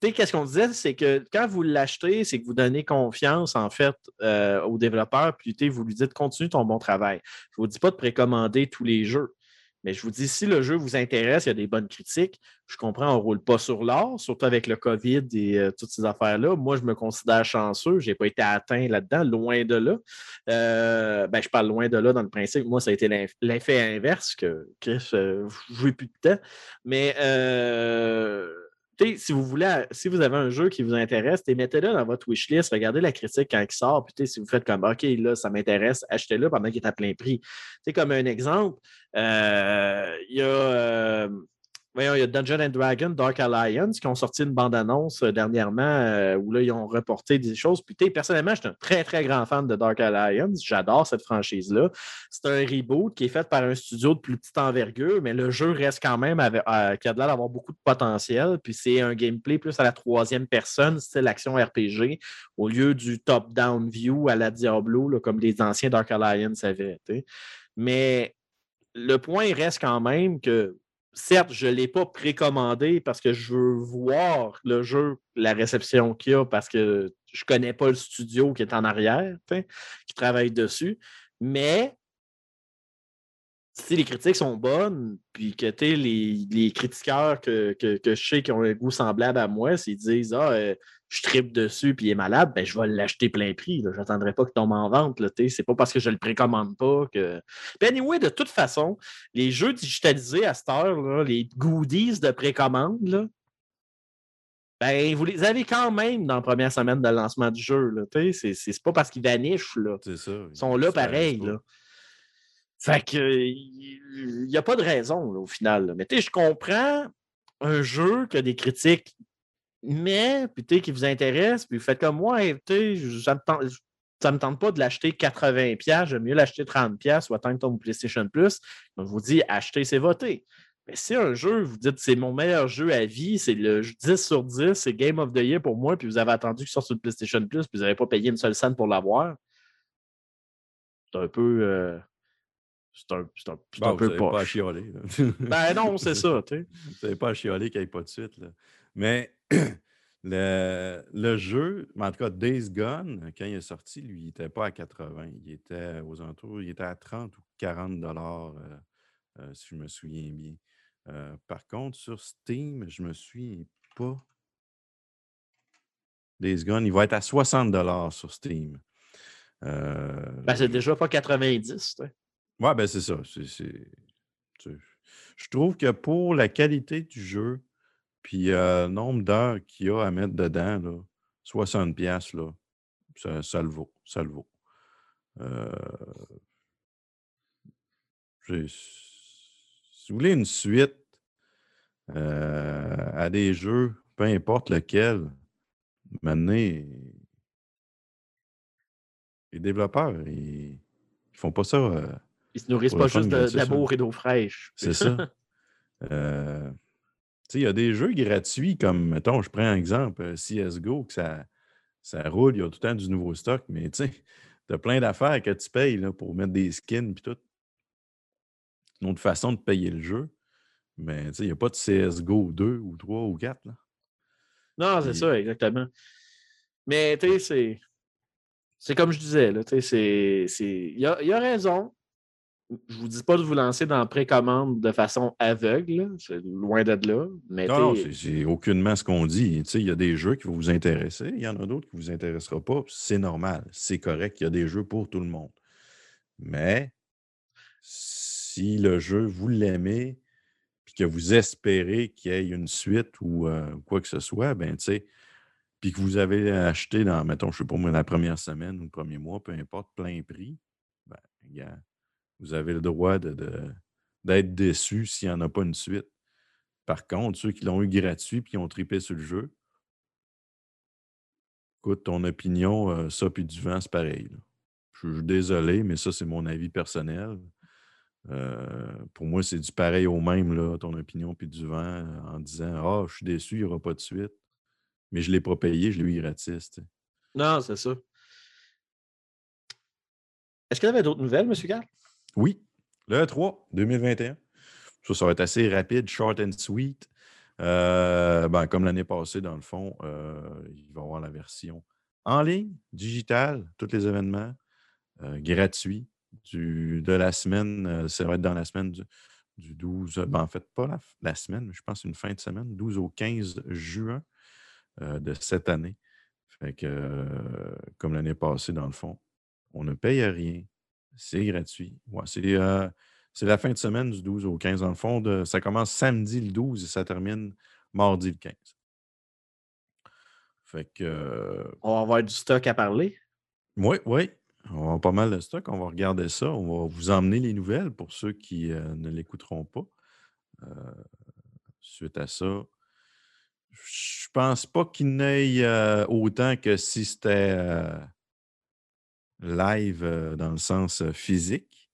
T'sais, qu'est-ce qu'on disait, c'est que quand vous l'achetez, c'est que vous donnez confiance, en fait, euh, au développeur, puis vous lui dites « Continue ton bon travail ». Je ne vous dis pas de précommander tous les jeux, Mais je vous dis, si le jeu vous intéresse, il y a des bonnes critiques. Je comprends, on ne roule pas sur l'or, surtout avec le COVID et euh, toutes ces affaires-là. Moi, je me considère chanceux. Je n'ai pas été atteint là-dedans, loin de là. Euh, ben, je parle loin de là dans le principe. Moi, ça a été l'inf- l'effet inverse que, que euh, je n'ai plus de temps. Mais euh, si vous voulez, si vous avez un jeu qui vous intéresse, mettez-le dans votre wishlist. Regardez la critique quand il sort. Puis si vous faites comme « OK, là, ça m'intéresse, achetez-le pendant qu'il est à plein prix. » Comme un exemple, il euh, y a... Euh, Voyons, il y a Dungeons and Dragons, Dark Alliance qui ont sorti une bande-annonce dernièrement euh, où là, ils ont reporté des choses. Puis, personnellement, je suis un très, très grand fan de Dark Alliance. J'adore cette franchise-là. C'est un reboot qui est fait par un studio de plus petite envergure, mais le jeu reste quand même avec, euh, qui a l'air d'avoir beaucoup de potentiel. Puis, c'est un gameplay plus à la troisième personne, style action R P G, au lieu du top-down view à la Diablo, là, comme les anciens Dark Alliance avaient été. Mais le point reste quand même que certes, je ne l'ai pas précommandé parce que je veux voir le jeu, la réception qu'il y a, parce que je ne connais pas le studio qui est en arrière, qui travaille dessus. Mais si les critiques sont bonnes, puis que t'es les, les critiqueurs que, que, que je sais qui ont un goût semblable à moi, s'ils disent « Ah, euh, je tripe dessus puis il est malade, ben, je vais l'acheter plein prix. Je n'attendrai pas qu'il tombe en vente. » C'est pas parce que je le précommande pas que... Ben anyway, de toute façon, les jeux digitalisés à cette heure, là, les goodies de précommande, là, ben, vous les avez quand même dans la première semaine de lancement du jeu. Là, c'est, c'est, c'est pas parce qu'ils vanichent. Là. C'est ça, ils sont là pareil. Là. Fait que il n'y a pas de raison là, au final. Là. Mais tu sais, je comprends un jeu qui a des critiques. Mais, puis tu sais, qui vous intéresse, puis vous faites comme moi, ouais, tu sais, ça ne me tente pas de l'acheter quatre-vingts dollars, j'aime mieux l'acheter trente dollars ou attendre que tombe PlayStation Plus. On vous dit, achetez, c'est voté. Mais si un jeu, vous dites, c'est mon meilleur jeu à vie, c'est le dix sur dix, c'est Game of the Year pour moi, puis vous avez attendu qu'il sorte sur le PlayStation Plus, puis vous n'avez pas payé une seule scène pour l'avoir, c'est un peu. Euh... C'est un, c'est un, c'est bon, un peu poche. Pas à chialer. Ben non, c'est ça. T'sais. Vous n'avez pas à chialer qu'il n'y ait pas de suite. Là. Mais le, le jeu, en tout cas Days Gone, quand il est sorti, lui, il n'était pas à quatre-vingts. Il était aux alentours, il était à trente ou quarante dollars, euh, euh, si je me souviens bien. Euh, par contre, sur Steam, je me souviens pas. Days Gone, il va être à soixante dollars sur Steam. Euh, ben, c'est déjà pas quatre-vingt-dix. T'sais. Oui, bien, c'est ça. C'est, c'est, c'est... Je trouve que pour la qualité du jeu, puis le euh, nombre d'heures qu'il y a à mettre dedans, là, soixante dollars, là, ça, ça le vaut. Ça le vaut. Euh... J'ai... Si vous voulez une suite euh, à des jeux, peu importe lequel, maintenant, les développeurs, ils ne font pas ça. Euh... Ils se nourrissent pas juste de, d'amour et d'eau fraîche. C'est ça. Euh, tu sais, il y a des jeux gratuits comme, mettons, je prends un exemple, C S G O, que ça, ça roule, il y a tout le temps du nouveau stock, mais tu sais, tu as plein d'affaires que tu payes là, pour mettre des skins et tout. Une autre façon de payer le jeu, mais tu sais, il n'y a pas de C S G O deux ou trois ou quatre. Là. Non, c'est et... ça, exactement. Mais tu sais, c'est... c'est comme je disais, là, tu sais, c'est... c'est... Il y a, il y a raison. Je ne vous dis pas de vous lancer dans la précommande de façon aveugle, c'est loin de là. Mais non, c'est, c'est aucunement ce qu'on dit. Il y a des jeux qui vont vous intéresser, il y en a d'autres qui ne vous intéresseront pas. C'est normal, c'est correct, il y a des jeux pour tout le monde. Mais si le jeu, vous l'aimez puis que vous espérez qu'il y ait une suite ou euh, quoi que ce soit, ben tu sais, puis que vous avez acheté dans, mettons, je ne sais pas moi, la première semaine ou le premier mois, peu importe, plein prix, ben regarde. Vous avez le droit de, de, d'être déçu s'il n'y en a pas une suite. Par contre, ceux qui l'ont eu gratuit et qui ont trippé sur le jeu, écoute, ton opinion, euh, ça puis du vent, c'est pareil. Là. Je suis désolé, mais ça, c'est mon avis personnel. Euh, pour moi, c'est du pareil au même, là, ton opinion puis du vent, en disant « Ah, oh, je suis déçu, il n'y aura pas de suite. » Mais je ne l'ai pas payé, je l'ai eu gratis. T'sais. Non, c'est ça. Est-ce qu'il y avait d'autres nouvelles, M. Carl? Oui, le trois, deux mille vingt et un. Ça, ça va être assez rapide, short and sweet. Euh, ben, comme l'année passée, dans le fond, euh, il va y avoir la version en ligne, digitale, tous les événements euh, gratuits du, de la semaine. Euh, ça va être dans la semaine du, du douze, ben en fait pas la, la semaine, mais je pense une fin de semaine, douze au quinze juin euh, de cette année. Fait que, euh, comme l'année passée, dans le fond, on ne paye rien, c'est gratuit. Ouais, c'est, euh, c'est la fin de semaine du douze au quinze, dans le fond, de, ça commence samedi le douze et ça termine mardi le quinze. Fait que, euh, on va avoir du stock à parler? Oui, oui. On va avoir pas mal de stock. On va regarder ça. On va vous emmener les nouvelles pour ceux qui euh, ne l'écouteront pas. Euh, suite à ça, je pense pas qu'il n'aille euh, autant que si c'était euh, live euh, dans le sens physique.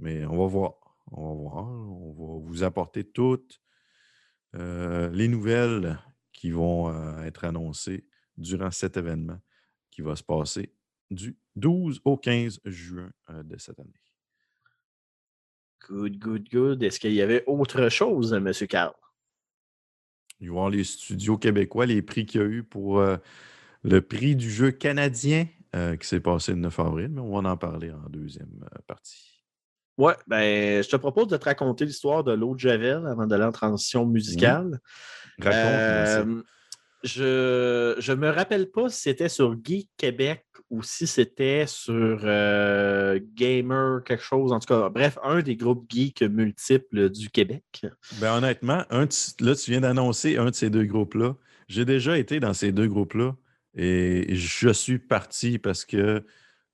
Mais on va voir. On va voir. On va vous apporter toutes euh, les nouvelles qui vont euh, être annoncées durant cet événement qui va se passer du douze au quinze juin euh, de cette année. Good, good, good. Est-ce qu'il y avait autre chose, M. Carl? Il va y avoir les studios québécois, les prix qu'il y a eu pour euh, le prix du jeu canadien euh, qui s'est passé le neuf avril, mais on va en parler en deuxième euh, partie. Oui, ben, je te propose de te raconter l'histoire de l'eau de Javel avant d'aller en transition musicale. Oui. Raconte. Euh, je ne me rappelle pas si c'était sur Geek Québec ou si c'était sur euh, Gamer quelque chose. En tout cas, bref, un des groupes geeks multiples du Québec. Ben, honnêtement, un de, là, tu viens d'annoncer un de ces deux groupes-là. J'ai déjà été dans ces deux groupes-là et je suis parti parce que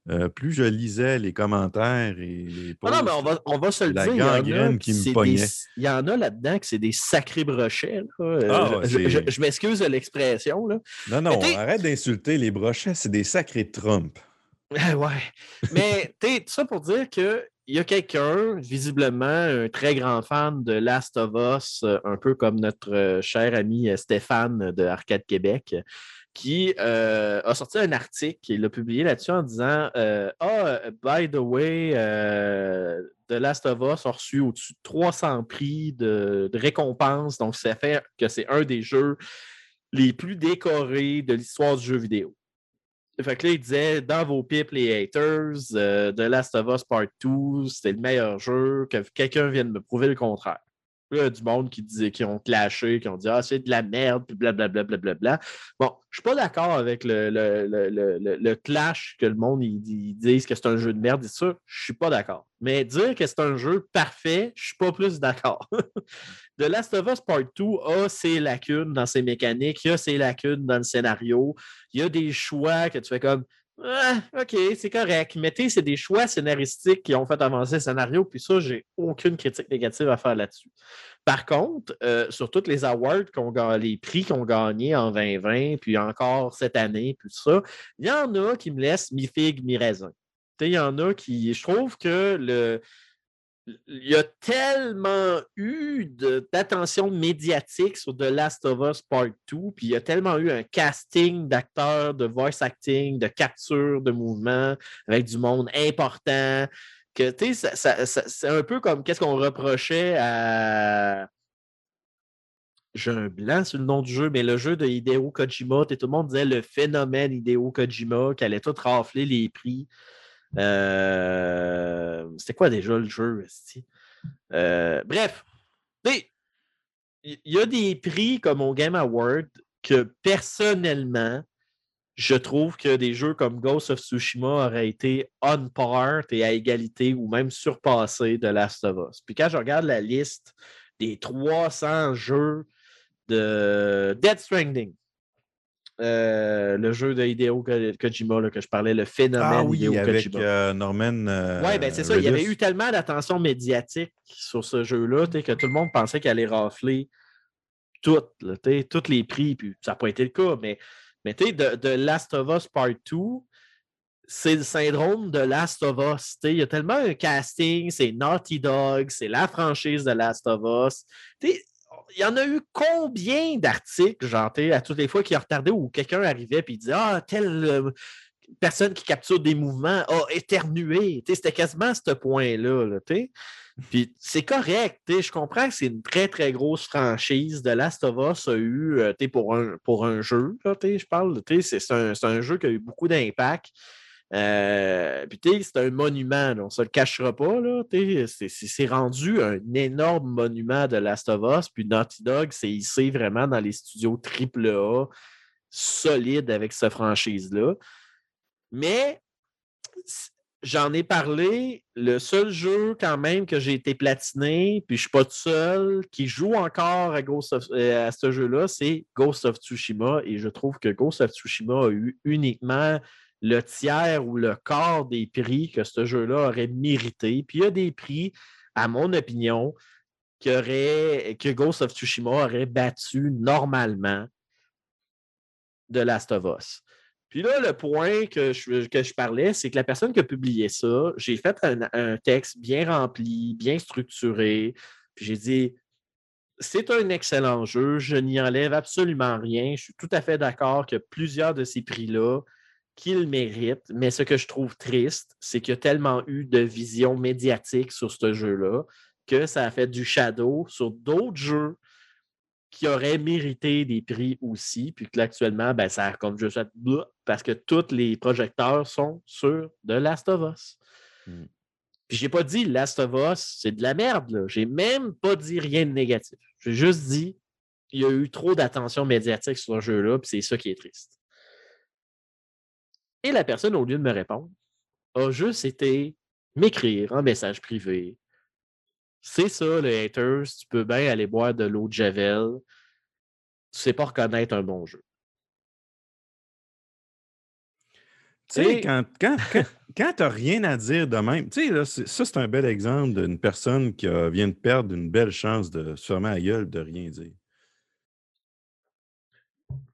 Euh, plus je lisais les commentaires et les posts, non, non, mais on va, on va se le la dire, gangrène qui me pognait. Il y en a là-dedans que c'est des sacrés brochets. Euh, ah, je, je, je, je m'excuse de l'expression. Là. Non, non, arrête d'insulter les brochets, c'est des sacrés Trump. Ah, ouais. Mais t'es, ça pour dire que il y a quelqu'un, visiblement un très grand fan de Last of Us, un peu comme notre cher ami Stéphane de Arcade Québec, qui euh, a sorti un article, il l'a publié là-dessus en disant euh, « Ah, oh, by the way, euh, The Last of Us a reçu au-dessus de trois cents prix de, de récompenses, donc ça fait que c'est un des jeux les plus décorés de l'histoire du jeu vidéo. » Fait que là, il disait « Dans vos pipes, les haters, euh, The Last of Us Part deux, c'était le meilleur jeu, que quelqu'un vienne me prouver le contraire. » Il y a du monde qui, dit, qui ont clashé, qui ont dit « Ah, c'est de la merde, puis blablabla. Bla, bla, bla. » Bon, je ne suis pas d'accord avec le, le, le, le, le clash que le monde il, il dise que c'est un jeu de merde. Et ça, je ne suis pas d'accord. Mais dire que c'est un jeu parfait, je ne suis pas plus d'accord. The Last of Us Part deux a ses lacunes dans ses mécaniques, il a ses lacunes dans le scénario. Il y a des choix que tu fais comme « Ah, OK, c'est correct. » Mais tu sais, c'est des choix scénaristiques qui ont fait avancer le scénario, puis ça, j'ai aucune critique négative à faire là-dessus. Par contre, euh, sur tous les awards, qu'on, les prix qu'on gagnait en vingt vingt, puis encore cette année, puis ça, il y en a qui me laissent mi-figue, mi-raisin. Tu sais, il y en a qui... Je trouve que le... Il y a tellement eu de, d'attention médiatique sur The Last of Us Part deux, puis il y a tellement eu un casting d'acteurs, de voice acting, de capture de mouvement avec du monde important, que tu sais, ça, ça, ça, c'est un peu comme qu'est-ce qu'on reprochait à... J'ai un blanc sur le nom du jeu, mais le jeu de Hideo Kojima, tout le monde disait le phénomène Hideo Kojima, qui allait tout rafler les prix. Euh, c'était quoi déjà le jeu? Euh, bref, il y a des prix comme au Game Awards que personnellement, je trouve que des jeux comme Ghost of Tsushima auraient été on par et à égalité ou même surpassés de Last of Us. Puis quand je regarde la liste des trois cents jeux de Death Stranding, Euh, le jeu de Hideo Kojima là, que je parlais, le phénomène ah oui, Hideo Kojima. Avec euh, Norman euh, oui, ben c'est ça. Redus. Il y avait eu tellement d'attention médiatique sur ce jeu-là que tout le monde pensait qu'il allait rafler tout, là, tous les prix. Puis ça n'a pas été le cas, mais, mais de, de Last of Us Part deux, c'est le syndrome de Last of Us. T'sais, il y a tellement un casting, c'est Naughty Dog, c'est la franchise de Last of Us. T'sais, il y en a eu combien d'articles, genre, à toutes les fois qu'il a retardé ou quelqu'un arrivait et il disait « Ah, telle euh, personne qui capture des mouvements a éternué. » C'était quasiment à ce point-là. Là, puis c'est correct. Je comprends que c'est une très, très grosse franchise. The Last of Us a eu pour un, pour un jeu. Je parle, c'est, c'est, un, c'est un jeu qui a eu beaucoup d'impact. Euh, puis tu sais, c'est un monument, là, on ne se le cachera pas, là, c'est, c'est, c'est rendu un énorme monument de Last of Us, puis Naughty Dog s'est hissé vraiment dans les studios triple A solides avec cette franchise-là. Mais j'en ai parlé, le seul jeu quand même que j'ai été platiné, puis je ne suis pas tout seul, qui joue encore à, Ghost of, à ce jeu-là, c'est Ghost of Tsushima, et je trouve que Ghost of Tsushima a eu uniquement le tiers ou le quart des prix que ce jeu-là aurait mérité. Puis il y a des prix, à mon opinion, qu'aurait, que Ghost of Tsushima aurait battu normalement de Last of Us. Puis là, le point que je, que je parlais, c'est que la personne qui a publié ça, j'ai fait un, un texte bien rempli, bien structuré, puis j'ai dit... C'est un excellent jeu, je n'y enlève absolument rien, je suis tout à fait d'accord que plusieurs de ces prix-là qu'il mérite, mais ce que je trouve triste, c'est qu'il y a tellement eu de vision médiatique sur ce jeu-là que ça a fait du shadow sur d'autres jeux qui auraient mérité des prix aussi, puis que là, actuellement, ben, ça a comme juste fait parce que tous les projecteurs sont sur de Last of Us. Mm. Puis j'ai pas dit Last of Us, c'est de la merde, là. J'ai même pas dit rien de négatif. J'ai juste dit il y a eu trop d'attention médiatique sur ce jeu-là, puis c'est ça qui est triste. Et la personne, au lieu de me répondre, a juste été m'écrire en message privé. C'est ça, le hater, tu peux bien aller boire de l'eau de Javel. Tu sais pas reconnaître un bon jeu. Tu sais, quand, quand, quand, quand t'as rien à dire de même, tu sais, là, c'est, ça, c'est un bel exemple d'une personne qui a, vient de perdre une belle chance de se fermer la gueule de rien dire.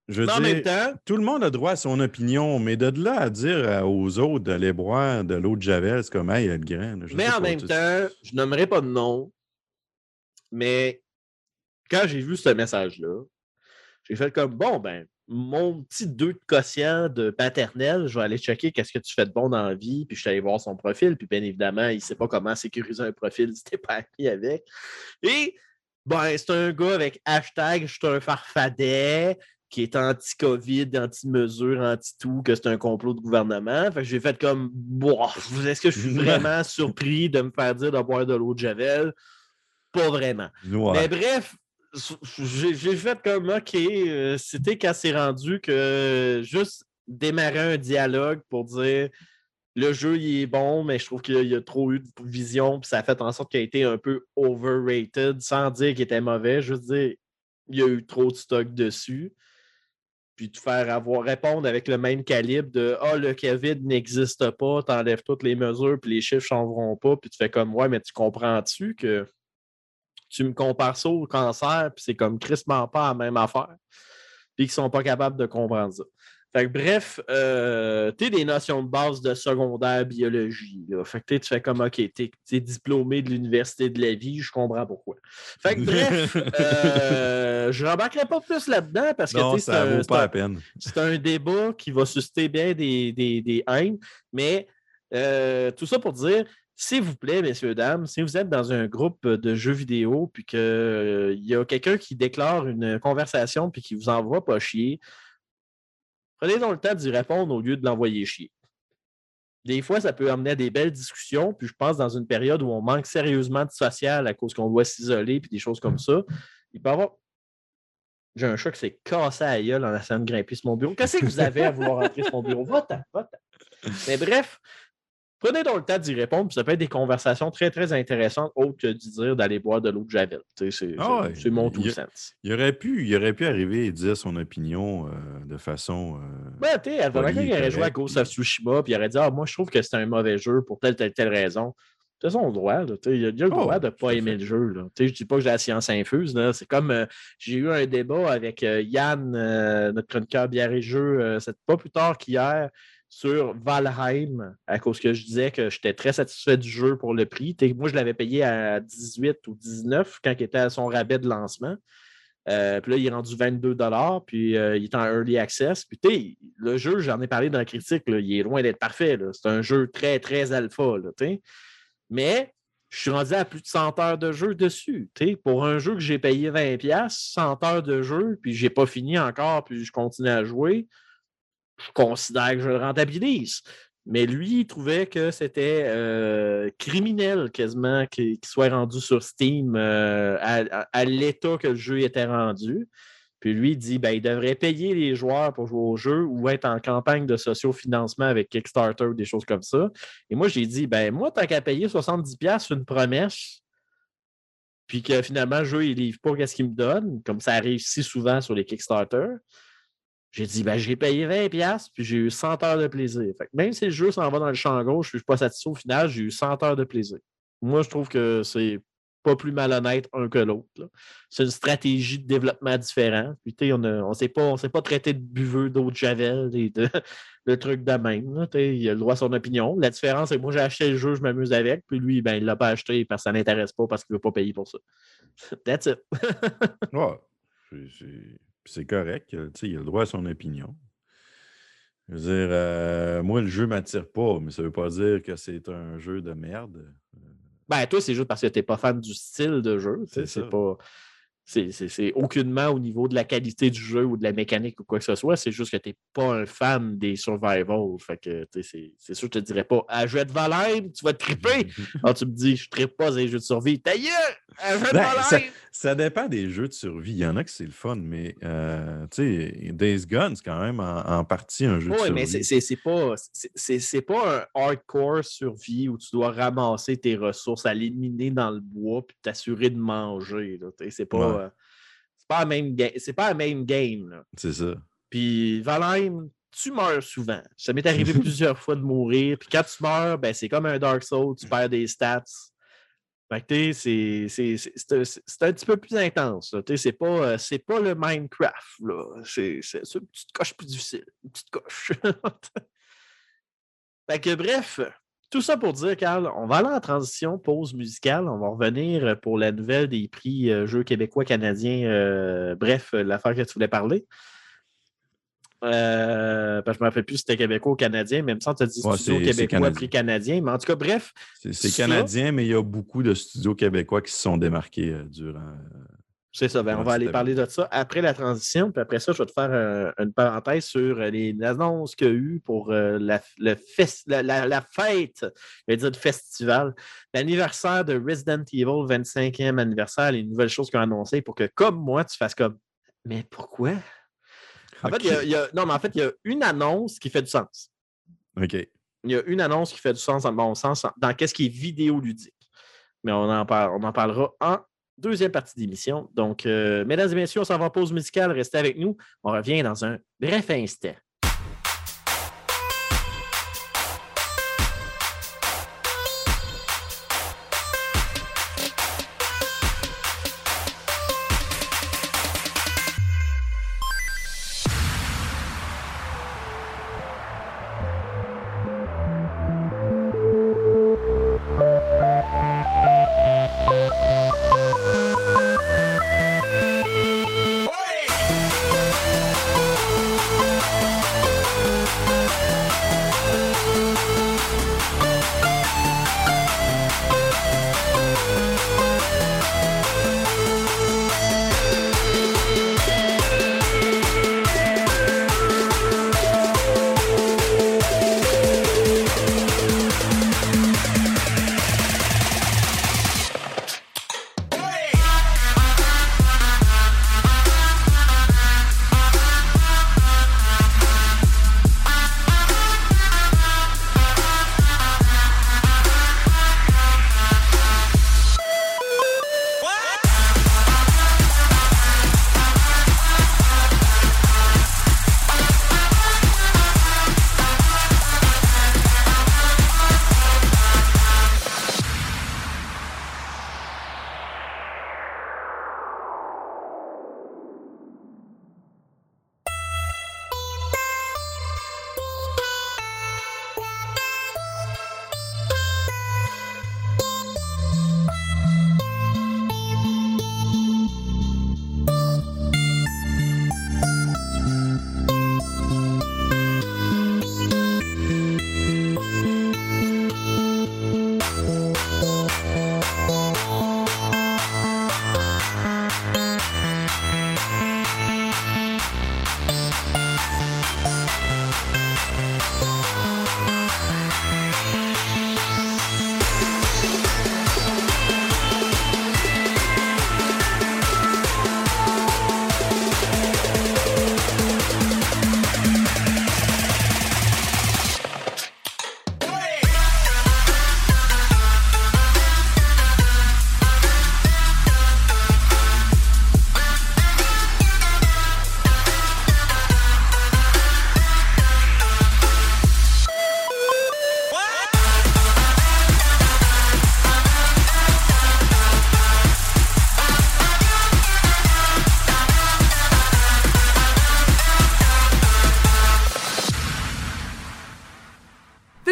Je veux en dire, même temps, tout le monde a droit à son opinion, mais de là à dire aux autres d'aller boire de l'eau de Javel, c'est comme, hey, il y a le grain. Mais en même tout... temps, je nommerai pas de nom, mais quand j'ai vu ce message-là, j'ai fait comme, bon, ben, mon petit deux de quotient de paternelle, je vais aller checker qu'est-ce que tu fais de bon dans la vie, puis je suis allé voir son profil, puis bien évidemment, il sait pas comment sécuriser un profil si t'es pas acquis avec. Et, ben, c'est un gars avec hashtag, je suis un farfadet, qui est anti-COVID, anti-mesure, anti-tout, que c'est un complot de gouvernement. Fait que j'ai fait comme, est-ce que je suis vraiment surpris de me faire dire de boire de l'eau de Javel? Pas vraiment. Ouais. Mais bref, j'ai, j'ai fait comme, OK, euh, c'était quand c'est rendu que euh, juste démarrer un dialogue pour dire, le jeu, il est bon, mais je trouve qu'il y a, a trop eu de vision, puis ça a fait en sorte qu'il a été un peu overrated, sans dire qu'il était mauvais, juste dire, il y a eu trop de stock dessus. Puis te faire avoir répondre avec le même calibre de « Ah, oh, le COVID n'existe pas, t'enlèves toutes les mesures, puis les chiffres ne changeront pas. » Puis tu fais comme « Ouais, mais tu comprends-tu que tu me compares ça au cancer, puis c'est comme crissement pas la même affaire. » Puis qu'ils sont pas capables de comprendre ça. Fait que bref, euh, t'es des notions de base de secondaire biologie. Là. Fait que tu fais comme « OK, t'es, t'es diplômé de l'université de la vie, je comprends pourquoi. » Fait que bref, euh, je rembarquerai pas plus là-dedans parce que non, ça c'est, un, vaut pas c'est, un, la peine. C'est un débat qui va susciter bien des, des, des haines. Mais euh, tout ça pour dire, s'il vous plaît, messieurs, dames, si vous êtes dans un groupe de jeux vidéo puis qu'il euh, y a quelqu'un qui déclare une conversation puis qui vous envoie pas chier, prenez donc le temps d'y répondre au lieu de l'envoyer chier. Des fois, ça peut amener à des belles discussions, puis je pense dans une période où on manque sérieusement de social à cause qu'on doit s'isoler, puis des choses comme ça. Il peut y avoir... J'ai un chat qui s'est cassé à la gueule en essayant de grimper sur mon bureau. Qu'est-ce que vous avez à vouloir entrer sur mon bureau? Va-t'en, va-t'en. Mais bref, prenez donc le temps d'y répondre, puis ça peut être des conversations très, très intéressantes, autres que de dire d'aller boire de l'eau de Javel. C'est, c'est, ah ouais, c'est mon tout il, sens. Il aurait, pu, il aurait pu arriver et dire son opinion euh, de façon... Euh, ben, tu sais, il aurait joué à Ghost of Tsushima, puis il aurait dit « Ah, moi, je trouve que c'est un mauvais jeu pour telle, telle, telle raison. » C'est son droit. Là, il y a, il y a oh, le droit de ne pas aimer fait. Le jeu. Là. Je ne dis pas que j'ai la science infuse. Là. C'est comme euh, j'ai eu un débat avec euh, Yann, euh, notre chroniqueur bière et jeu, euh, c'est pas plus tard qu'hier, sur Valheim, à cause que je disais que j'étais très satisfait du jeu pour le prix. T'es, moi, je l'avais payé à dix-huit ou dix-neuf quand il était à son rabais de lancement. Euh, puis là, il est rendu vingt-deux dollars puis euh, il est en early access. Puis tu sais, le jeu, j'en ai parlé dans la critique, là, il est loin d'être parfait. Là. C'est un jeu très, très alpha. Là, mais je suis rendu à plus de cent heures de jeu dessus. T'sais. Pour un jeu que j'ai payé vingt piastres, cent heures de jeu, puis j'ai pas fini encore, puis je continue à jouer, je considère que je le rentabilise. Mais lui, il trouvait que c'était euh, criminel quasiment qu'il soit rendu sur Steam euh, à, à l'état que le jeu était rendu. Puis lui, il dit ben, il devrait payer les joueurs pour jouer au jeu ou être en campagne de socio-financement avec Kickstarter ou des choses comme ça. Et moi, j'ai dit ben moi, tant qu'à payer soixante-dix dollars une promesse, puis que finalement, le jeu, il livre pas qu'est-ce qu'il me donne, comme ça arrive si souvent sur les Kickstarter, j'ai dit ben j'ai payé vingt dollars puis j'ai eu cent heures de plaisir. Fait que même si le jeu s'en va dans le champ gauche, je suis pas satisfait au final, j'ai eu cent heures de plaisir. Moi, je trouve que c'est pas plus malhonnête un que l'autre, là. C'est une stratégie de développement différente. Puis, on ne on s'est pas, pas traité de buveux, d'eau de Javel, et de, le truc de même. Il a le droit à son opinion. La différence, c'est que moi, j'ai acheté le jeu, je m'amuse avec. Puis lui, ben, il ne l'a pas acheté parce que ça ne l'intéresse pas parce qu'il ne veut pas payer pour ça. That's it. Ouais. C'est, c'est, c'est correct. T'sais, il a le droit à son opinion. Je veux dire, euh, moi, le jeu ne m'attire pas, mais ça ne veut pas dire que c'est un jeu de merde. Ben, toi, c'est juste parce que t'es pas fan du style de jeu. C'est, c'est pas. C'est, c'est, c'est aucunement au niveau de la qualité du jeu ou de la mécanique ou quoi que ce soit. C'est juste que t'es pas un fan des survivals. Fait que, c'est, c'est sûr que je te dirais pas à jouer de Valheim, tu vas te triper. Alors, tu me dis, je tripe pas les jeux de survie. Ta gueule! À jouer de ben, Valheim! Ça, ça dépend des jeux de survie. Il y en a que c'est le fun, mais, euh, tu sais, Days Gone, c'est quand même en, en partie un jeu ouais, de survie. Oui, mais c'est, c'est, c'est, pas, c'est, c'est, c'est pas un hardcore survie où tu dois ramasser tes ressources, aller miner dans le bois puis t'assurer de manger. Là, c'est pas. Ouais. C'est pas la même game. C'est pas la même game. Là. C'est ça. Puis Valheim, tu meurs souvent. Ça m'est arrivé plusieurs fois de mourir. Puis quand tu meurs, ben, c'est comme un Dark Souls, tu perds des stats. Fait que c'est, c'est, c'est, c'est, c'est, c'est un petit peu plus intense. C'est pas, c'est pas le Minecraft. Là. C'est, c'est, c'est une petite coche plus difficile. Une petite coche. Fait que bref. Tout ça pour dire, Carl, on va aller en transition, pause musicale. On va revenir pour la nouvelle des prix euh, Jeux québécois, canadiens. Euh, bref, l'affaire que tu voulais parler. Euh, parce que je ne me rappelle plus si c'était québécois ou canadien, mais il me semble que tu as dit ouais, studio québécois, prix canadien. Mais en tout cas, bref. C'est, c'est canadien, mais il y a beaucoup de studios québécois qui se sont démarqués euh, durant. Euh, c'est ça. Ben, on va aller parler de ça après la transition. Puis après ça, je vais te faire euh, une parenthèse sur euh, les annonces qu'il y a eu pour euh, la, le fes- la, la, la fête, je vais dire le festival, l'anniversaire de Resident Evil, vingt-cinquième anniversaire, les nouvelles choses qu'ils ont annoncées pour que, comme moi, tu fasses comme « Mais pourquoi? » En okay. fait, il y a, il y a, non, mais en fait, il y a une annonce qui fait du sens. OK. Il y a une annonce qui fait du sens, en bon sens, dans qu'est-ce qui est vidéoludique. Mais on en, parle, on en parlera en deuxième partie d'émission. Donc, euh, mesdames et messieurs, on s'en va en pause musicale. Restez avec nous. On revient dans un bref instant.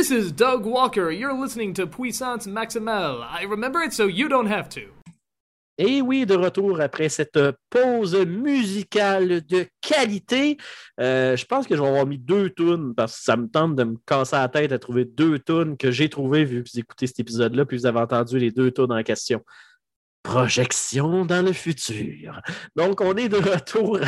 This is Doug Walker. You're listening to Puissance Maximale. I remember it so you don't have to. Et oui, de retour après cette pause musicale de qualité. Euh, je pense que je vais avoir mis deux tunes parce que ça me tente de me casser la tête à trouver deux tunes que j'ai trouvées vu que vous écoutez cet épisode-là puis vous avez entendu les deux tunes en question. Projection dans le futur. Donc, on est de retour...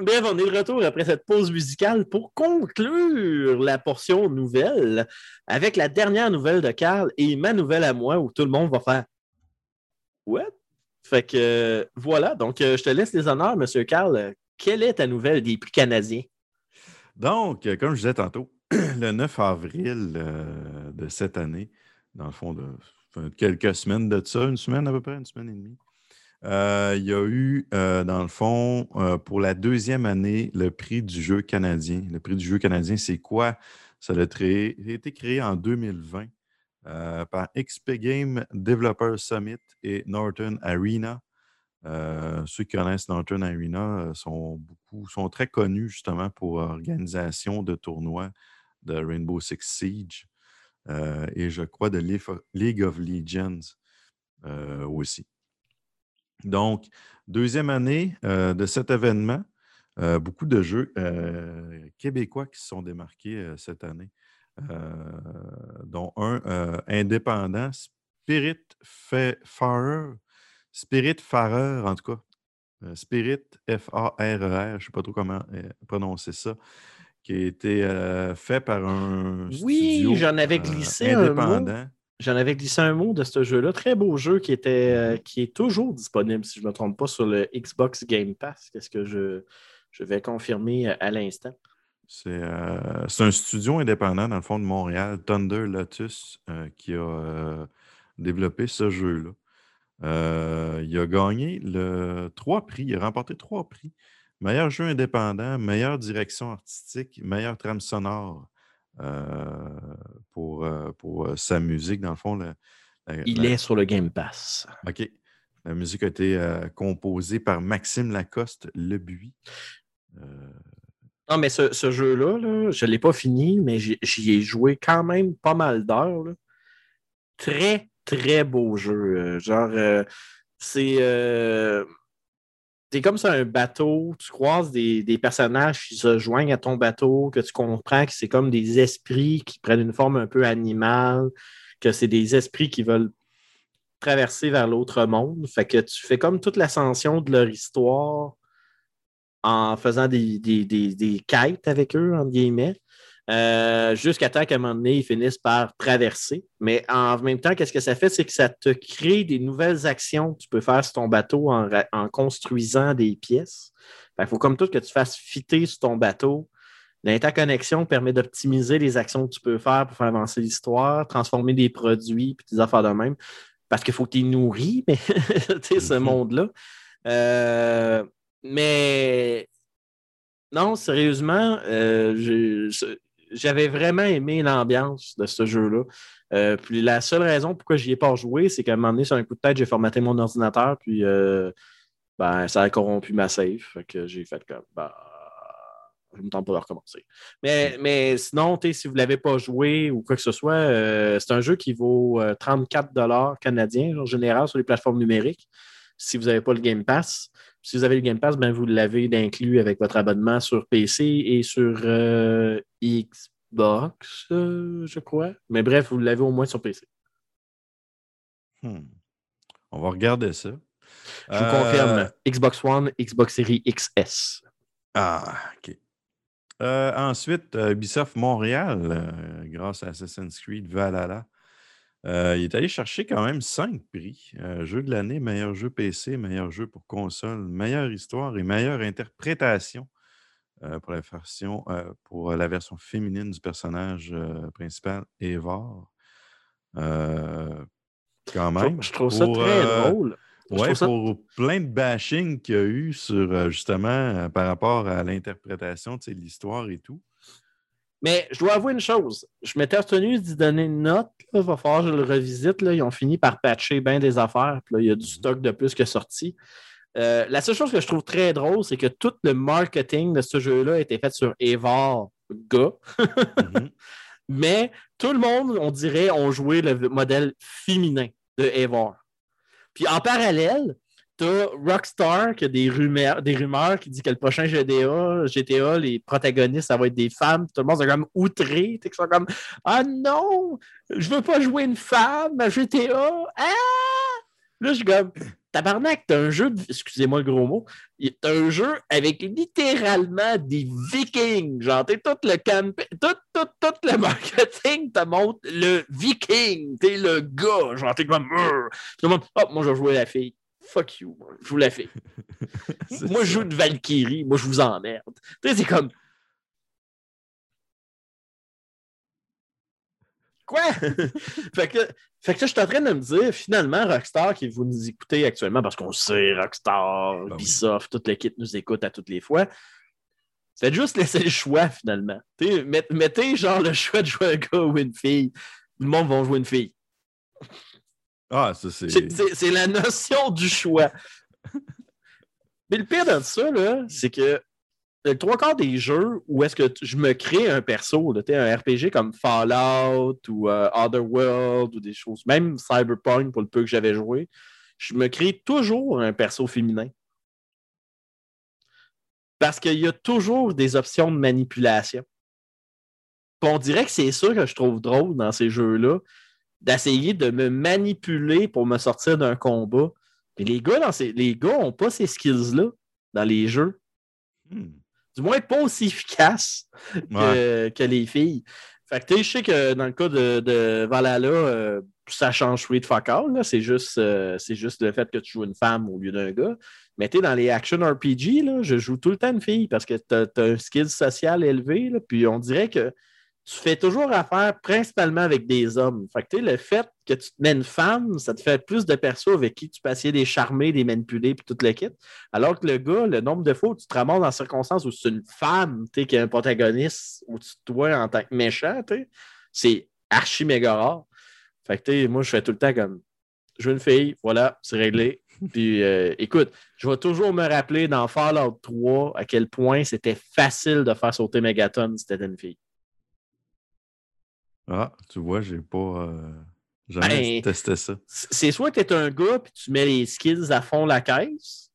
Bref, on est de retour après cette pause musicale pour conclure la portion nouvelle avec la dernière nouvelle de Carl et ma nouvelle à moi où tout le monde va faire « What? » Fait que euh, voilà, donc euh, je te laisse les honneurs, monsieur Carl. Quelle est ta nouvelle des prix canadiens? Donc, comme je disais tantôt, le neuf avril euh, de cette année, dans le fond, de, de quelques semaines de ça, une semaine à peu près, une semaine et demie, Euh, il y a eu, euh, dans le fond, euh, pour la deuxième année, le prix du jeu canadien. Le prix du jeu canadien, c'est quoi? Ça a, créé, a été créé en deux mille vingt euh, par X P Game Developer Summit et Northern Arena. Euh, ceux qui connaissent Northern Arena sont, beaucoup, sont très connus justement pour l'organisation de tournois de Rainbow Six Siege euh, et je crois de League of Legends euh, aussi. Donc, deuxième année euh, de cet événement, euh, beaucoup de jeux euh, québécois qui se sont démarqués euh, cette année, euh, dont un euh, indépendant, Spiritfarer, Spiritfarer en tout cas, euh, Spirit, F A R E R, je ne sais pas trop comment euh, prononcer ça, qui a été euh, fait par un oui, studio j'en avais glissé euh, indépendant. Un mot. J'en avais glissé un mot de ce jeu-là. Très beau jeu qui était euh, qui est toujours disponible, si je ne me trompe pas, sur le Xbox Game Pass. Qu'est-ce que je, je vais confirmer à l'instant? C'est, euh, c'est un studio indépendant, dans le fond, de Montréal, Thunder Lotus, euh, qui a euh, développé ce jeu-là. Euh, il a gagné le, trois prix. Il a remporté trois prix. Meilleur jeu indépendant, meilleure direction artistique, meilleure trame sonore. Euh, pour, euh, pour euh, sa musique, dans le fond. La, la, Il la... est sur le Game Pass. OK. La musique a été euh, composée par Maxime Lacoste, Le Buis. Euh... Non, mais ce, ce jeu-là, là, je ne l'ai pas fini, mais j'y, j'y ai joué quand même pas mal d'heures. Là. Très, très beau jeu. Genre, euh, c'est... Euh... C'est comme ça un bateau, tu croises des, des personnages qui se joignent à ton bateau, que tu comprends que c'est comme des esprits qui prennent une forme un peu animale, que c'est des esprits qui veulent traverser vers l'autre monde. Fait que tu fais comme toute l'ascension de leur histoire en faisant des, des, des, des quêtes avec eux, entre guillemets, euh, jusqu'à temps qu'à un moment donné, ils finissent par traverser. Mais en même temps, qu'est-ce que ça fait? C'est que ça te crée des nouvelles actions que tu peux faire sur ton bateau en, en construisant des pièces. Il faut comme tout que tu fasses fitter sur ton bateau. L'interconnexion permet d'optimiser les actions que tu peux faire pour faire avancer l'histoire, transformer des produits puis des affaires de même. Parce qu'il faut que tu es nourri, mais tu sais, ce monde-là. Euh, mais non, sérieusement, euh, j'ai... J'avais vraiment aimé l'ambiance de ce jeu-là. Euh, puis la seule raison pourquoi j'y ai pas joué, c'est qu'à un moment donné, sur un coup de tête, j'ai formaté mon ordinateur, puis euh, ben, ça a corrompu ma save. Fait que j'ai fait comme, ben, je me tente pas de recommencer. Mais, mais sinon, si vous l'avez pas joué ou quoi que ce soit, euh, c'est un jeu qui vaut trente-quatre dollars canadiens, en général, sur les plateformes numériques, si vous n'avez pas le Game Pass. Si vous avez le Game Pass, ben vous l'avez d'inclus avec votre abonnement sur P C et sur euh, Xbox, euh, je crois. Mais bref, vous l'avez au moins sur P C. Hmm. On va regarder ça. Je vous euh... confirme. Xbox One, Xbox Series X S. Ah, OK. Euh, ensuite, Ubisoft Montréal, euh, grâce à Assassin's Creed Valhalla, Euh, il est allé chercher quand même cinq prix. Euh, jeu de l'année, meilleur jeu P C, meilleur jeu pour console, meilleure histoire et meilleure interprétation euh, pour, la version, euh, pour la version féminine du personnage euh, principal, Eivor. Euh, quand même. Je trouve, je trouve pour, ça très euh, drôle. Oui, pour ça... plein de bashing qu'il y a eu sur, euh, justement, euh, par rapport à l'interprétation, tu sais, l'histoire et tout. Mais je dois avouer une chose. Je m'étais abstenu d'y donner une note. Il va falloir que je le revisite. Là. Ils ont fini par patcher bien des affaires. Puis là, il y a du stock de plus que sorti. Euh, la seule chose que je trouve très drôle, c'est que tout le marketing de ce jeu-là a été fait sur Eivor, gars. Mm-hmm. Mais tout le monde, on dirait, ont joué le modèle féminin de Eivor. Puis en parallèle, t'as Rockstar qui a des rumeurs, des rumeurs qui disent que le prochain G T A, G T A, les protagonistes, ça va être des femmes. Tout le monde est comme outré. Ils sont comme « Ah non! Je veux pas jouer une femme à G T A! Ah! » Là, je suis comme... Tabarnak, t'as un jeu, de... excusez-moi le gros mot, t'as un jeu avec littéralement des Vikings. Genre, t'es tout le camp, tout, tout, tout le marketing te montre le Viking. T'es le gars. Genre, t'es comme, tout le monde, hop, moi je vais jouer la fille. Fuck you, moi, je joue la fille. Moi je joue de Valkyrie, moi je vous emmerde. Tu sais, c'est comme. Quoi? fait que, fait que là, je suis en train de me dire, finalement, Rockstar, qui vous nous écoutez actuellement, parce qu'on sait, Rockstar, ben Ubisoft, oui. Toute l'équipe nous écoute à toutes les fois, faites juste laisser le choix, finalement. T'sais, met, mettez, genre, le choix de jouer un gars ou une fille. Le monde va jouer une fille. Ah, ça, c'est... C'est, c'est, c'est la notion du choix. Mais le pire dans ça, là, c'est que le trois quarts des jeux où est-ce que t- je me crée un perso, là, t'es un R P G comme Fallout ou euh, Otherworld ou des choses, même Cyberpunk pour le peu que j'avais joué, je me crée toujours un perso féminin. Parce qu'il y a toujours des options de manipulation. Puis on dirait que c'est ça que je trouve drôle dans ces jeux-là, d'essayer de me manipuler pour me sortir d'un combat. Mais les gars dans ces... les gars n'ont pas ces skills-là dans les jeux. Hmm. Du moins pas aussi efficace que, ouais. que les filles. Fait que tu sais, je sais que dans le cas de, de Valhalla, euh, ça change free de fuck all, là. C'est juste, euh, c'est juste le fait que tu joues une femme au lieu d'un gars. Mais tu sais, dans les action R P G, là, je joue tout le temps une fille parce que t'as, t'as un skill social élevé, là, puis on dirait que tu fais toujours affaire principalement avec des hommes. Fait que tu sais, le fait que tu te mets une femme, ça te fait plus de persos avec qui tu peux essayer de les charmer, de les manipuler, puis tout le kit. Alors que le gars, le nombre de fois où tu te ramasses dans des circonstances où c'est une femme, tu sais, qui est un protagoniste au-dessus de toi en tant que méchant, tu sais, c'est archi méga rare. Fait que tu sais, moi, je fais tout le temps comme je veux une fille, voilà, c'est réglé. Puis euh, écoute, je vais toujours me rappeler dans Fallout trois à quel point c'était facile de faire sauter Megaton si c'était une fille. Ah, tu vois, j'ai pas euh, jamais ben, testé ça. C'est soit que t'es un gars puis tu mets les skills à fond la caisse.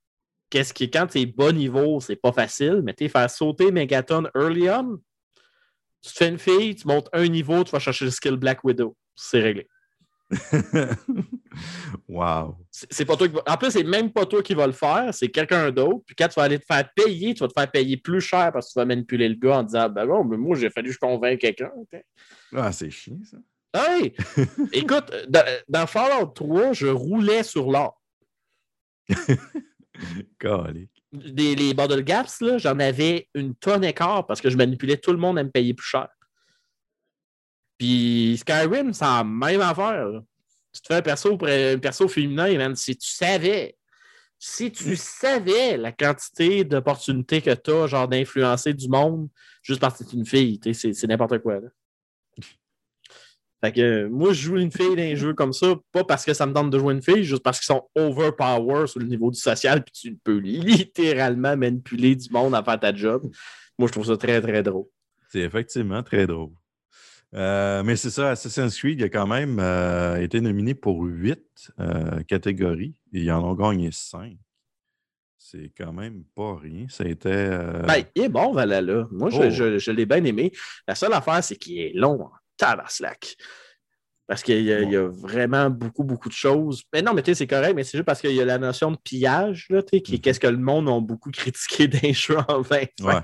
Qu'est-ce qui, quand t'es bas niveau, c'est pas facile, mais t'es faire sauter Megaton early on. Tu te fais une fille, tu montes un niveau, tu vas chercher le skill Black Widow. C'est réglé. Wow. C'est, c'est pas toi qui va... En plus, c'est même pas toi qui va le faire, c'est quelqu'un d'autre. Puis quand tu vas aller te faire payer, tu vas te faire payer plus cher parce que tu vas manipuler le gars en disant ben bon, mais moi, j'ai fallu que je convainque quelqu'un. T'es. Ah, c'est chiant, ça. Hey! Écoute, dans, dans Fallout trois, je roulais sur l'or. Des, les Bottle Gaps, là, j'en avais une tonne et quart parce que je manipulais tout le monde à me payer plus cher. Puis Skyrim, c'est la même affaire. Là. Tu te fais un perso, un perso féminin, man, si tu savais, si tu savais la quantité d'opportunités que tu as, genre d'influencer du monde juste parce que tu es une fille, c'est, c'est n'importe quoi. Là. Fait que moi, je joue une fille dans les jeux comme ça, pas parce que ça me tente de jouer une fille, juste parce qu'ils sont overpower sur le niveau du social, puis tu peux littéralement manipuler du monde à faire ta job. Moi, je trouve ça très, très drôle. C'est effectivement très drôle. Euh, mais c'est ça, Assassin's Creed a quand même euh, été nominé pour huit euh, catégories et ils en ont gagné cinq. C'est quand même pas rien. C'était. Euh... Ben, il est bon, Valhalla. Moi, oh. je, je, je l'ai bien aimé. La seule affaire, c'est qu'il est long en tabarnak. Parce qu'il y a, bon. y a vraiment beaucoup, beaucoup de choses. Mais non, mais tu sais, c'est correct, mais c'est juste parce qu'il y a la notion de pillage, là, tu sais, qui est mm-hmm. qu'est-ce que le monde a beaucoup critiqué d'un jeu en vingt. Ouais.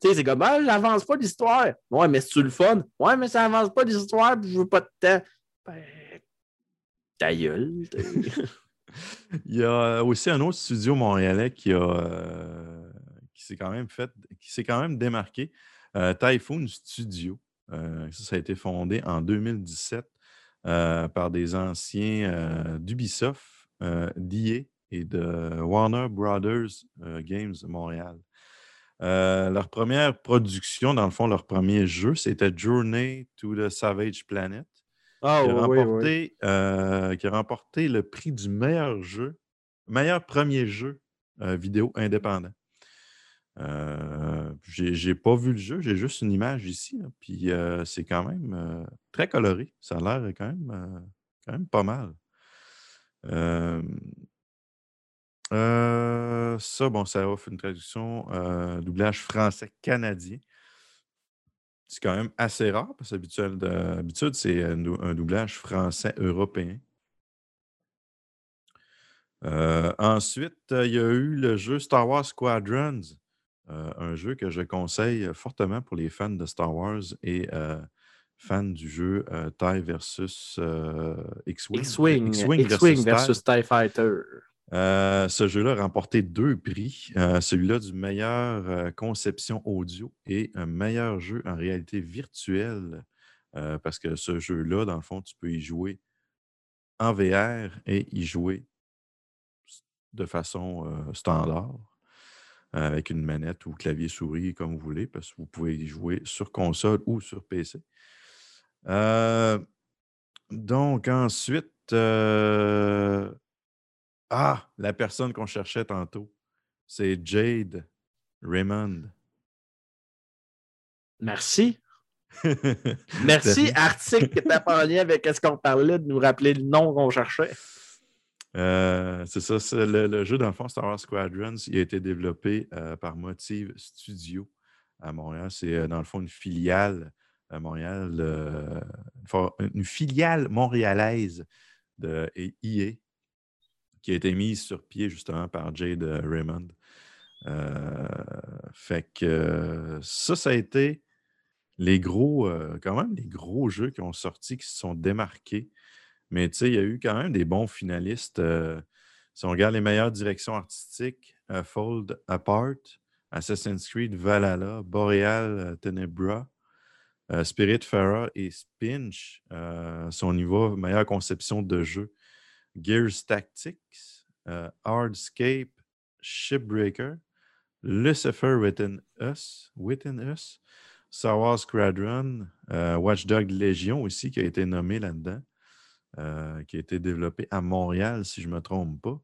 Tu sais, c'est comme, ah, j'avance pas l'histoire. Ouais, mais c'est-tu le fun? Ouais, mais ça avance pas l'histoire, puis je veux pas de temps. Ben, ta gueule. Il y a aussi un autre studio montréalais qui a euh, qui s'est quand même fait, qui s'est quand même démarqué, euh, Typhoon Studio. Euh, ça, ça a été fondé en deux mille dix-sept. Euh, par des anciens euh, d'Ubisoft, euh, d'E A et de Warner Brothers euh, Games Montréal. Euh, leur première production, dans le fond, leur premier jeu, c'était Journey to the Savage Planet, ah, qui, a oui, remporté, oui. Euh, qui a remporté le prix du meilleur jeu, meilleur premier jeu euh, vidéo indépendant. Euh, j'ai, j'ai pas vu le jeu, j'ai juste une image ici, là, puis euh, c'est quand même euh, très coloré. Ça a l'air quand même, euh, quand même pas mal. Euh, euh, ça, bon, ça offre une traduction euh, doublage français-canadien. C'est quand même assez rare, parce qu'habitude, euh, c'est un, dou- un doublage français-européen. Euh, ensuite, il euh, y a eu le jeu Star Wars Squadrons, euh, un jeu que je conseille fortement pour les fans de Star Wars et euh, fans du jeu euh, TIE versus euh, X-Wing. X-Wing, X-Wing, X-Wing versus, versus TIE Fighter. Euh, ce jeu-là a remporté deux prix, euh, celui-là du meilleur euh, conception audio et un meilleur jeu en réalité virtuelle, euh, parce que ce jeu-là, dans le fond, tu peux y jouer en V R et y jouer de façon euh, standard, euh, avec une manette ou clavier-souris comme vous voulez, parce que vous pouvez y jouer sur console ou sur P C. Euh, donc ensuite, euh, ah, la personne qu'on cherchait tantôt, c'est Jade Raymond. Merci. Merci, article qui était en lien avec ce qu'on parlait, de nous rappeler le nom qu'on cherchait. Euh, c'est ça, c'est le, le jeu, dans le fond, Star Wars Squadrons, il a été développé euh, par Motive Studio à Montréal. C'est, euh, dans le fond, une filiale à Montréal, euh, une, une filiale montréalaise de E A qui a été mise sur pied, justement, par Jade Raymond. Euh, fait que ça, ça a été les gros, euh, quand même, les gros jeux qui ont sorti, qui se sont démarqués. Mais tu sais, il y a eu quand même des bons finalistes. Euh, si on regarde les meilleures directions artistiques, euh, Fold Apart, Assassin's Creed Valhalla, Boreal euh, Tenebra, euh, Spiritfarer et Spinch. Euh, si on y va, meilleure conception de jeu, Gears Tactics, euh, Hardscape, Shipbreaker, Lucifer Within Us, Within Us, Star Wars Squadron, euh, Watch Dogs Légion aussi qui a été nommé là-dedans. Euh, qui a été développé à Montréal, si je ne me trompe pas.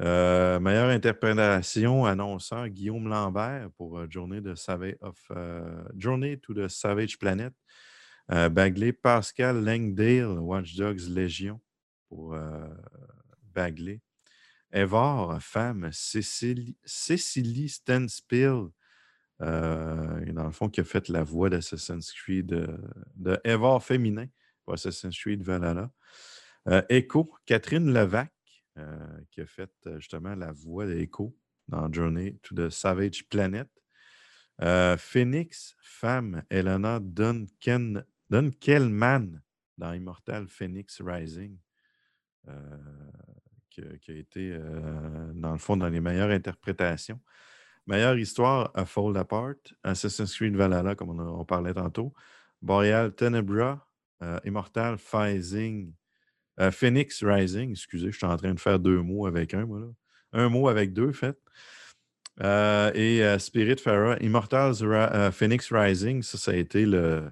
Euh, meilleure interprétation, annonceur Guillaume Lambert pour euh, Journey, de Savage of, euh, Journey to the Savage Planet. Euh, Bagley, Pascal Langdale, Watch Dogs Légion pour euh, Bagley. Eivor, femme, Cécilie, Cécilie Stanspill, euh, et dans le fond, qui a fait la voix d'Assassin's Creed euh, de Eivor féminin. Assassin's Creed Valhalla. Euh, Echo, Catherine Levac, euh, qui a fait euh, justement la voix d'Echo dans Journey to the Savage Planet. Euh, Phoenix, femme, Elena Duncan, Dunkelman dans Immortal Phoenix Rising, euh, qui, qui a été, euh, dans le fond, dans les meilleures interprétations. Meilleure histoire, A Fold Apart, Assassin's Creed Valhalla, comme on, on parlait tantôt, Boreal Tenebra, Euh, Immortal Phasing, euh, Phoenix Rising, excusez, je suis en train de faire deux mots avec un, moi, là. Un mot avec deux, fait. Euh, et euh, Spiritfarer, Immortal Ra- euh, Phoenix Rising, ça, ça a été le,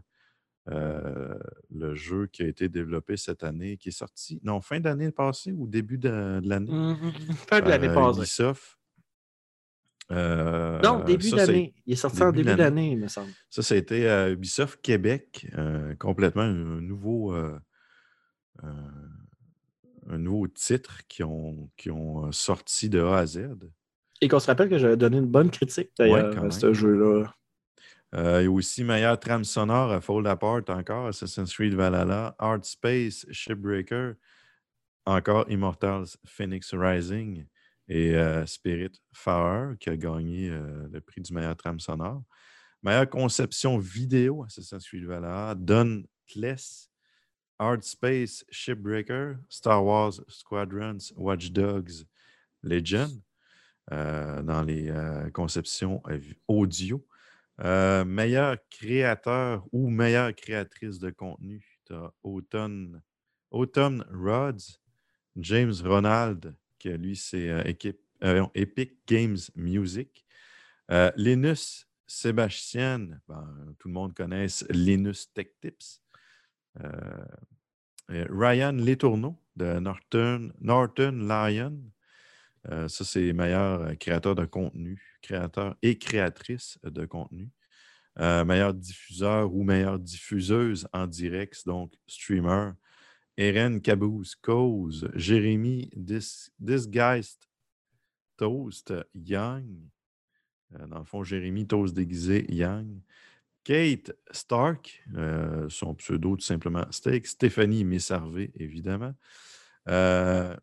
euh, le jeu qui a été développé cette année, qui est sorti, non, fin d'année passée ou début de, de l'année? Mm-hmm. Fin de l'année passée. Ubisoft. Euh, non, début ça, d'année. Il est sorti début en début d'année. d'année, il me semble. Ça, ça a été euh, Ubisoft Québec. Euh, complètement un nouveau, euh, euh, un nouveau titre qu'ils ont, qu'ils ont sorti de A à Z. Et qu'on se rappelle que j'avais donné une bonne critique d'ailleurs ouais, à même. ce jeu-là. Euh, et aussi, meilleure trame sonore à Fold Apart encore, Assassin's Creed Valhalla, Hard Space, Shipbreaker, encore Immortals Phoenix Rising. Et euh, Spiritfarer, qui a gagné euh, le prix du meilleur trame sonore. Meilleure conception vidéo, Assassin's Creed Valhalla, Dauntless, Hard Space, Shipbreaker, Star Wars Squadrons, Watch Dogs, Legion, euh, dans les euh, conceptions audio. Euh, meilleur créateur ou meilleure créatrice de contenu, tu as Autumn, Autumn Rods, James Ronald, lui, c'est euh, équipe, euh, Epic Games Music. Euh, Linus Sebastian, ben, tout le monde connaît Linus Tech Tips. Euh, Ryan Letourneau de Northern, Northern Lion. Euh, ça, c'est meilleur créateur de contenu, créateur et créatrice de contenu. Euh, meilleur diffuseur ou meilleure diffuseuse en direct, donc streamer. Eren Caboose, Cause, Jérémy Dis, Disguised, Toast, Yang. Euh, dans le fond, Jérémy Toast déguisé, Yang. Kate Stark, euh, son pseudo tout simplement Steak. Stéphanie Messarvé, évidemment. Euh,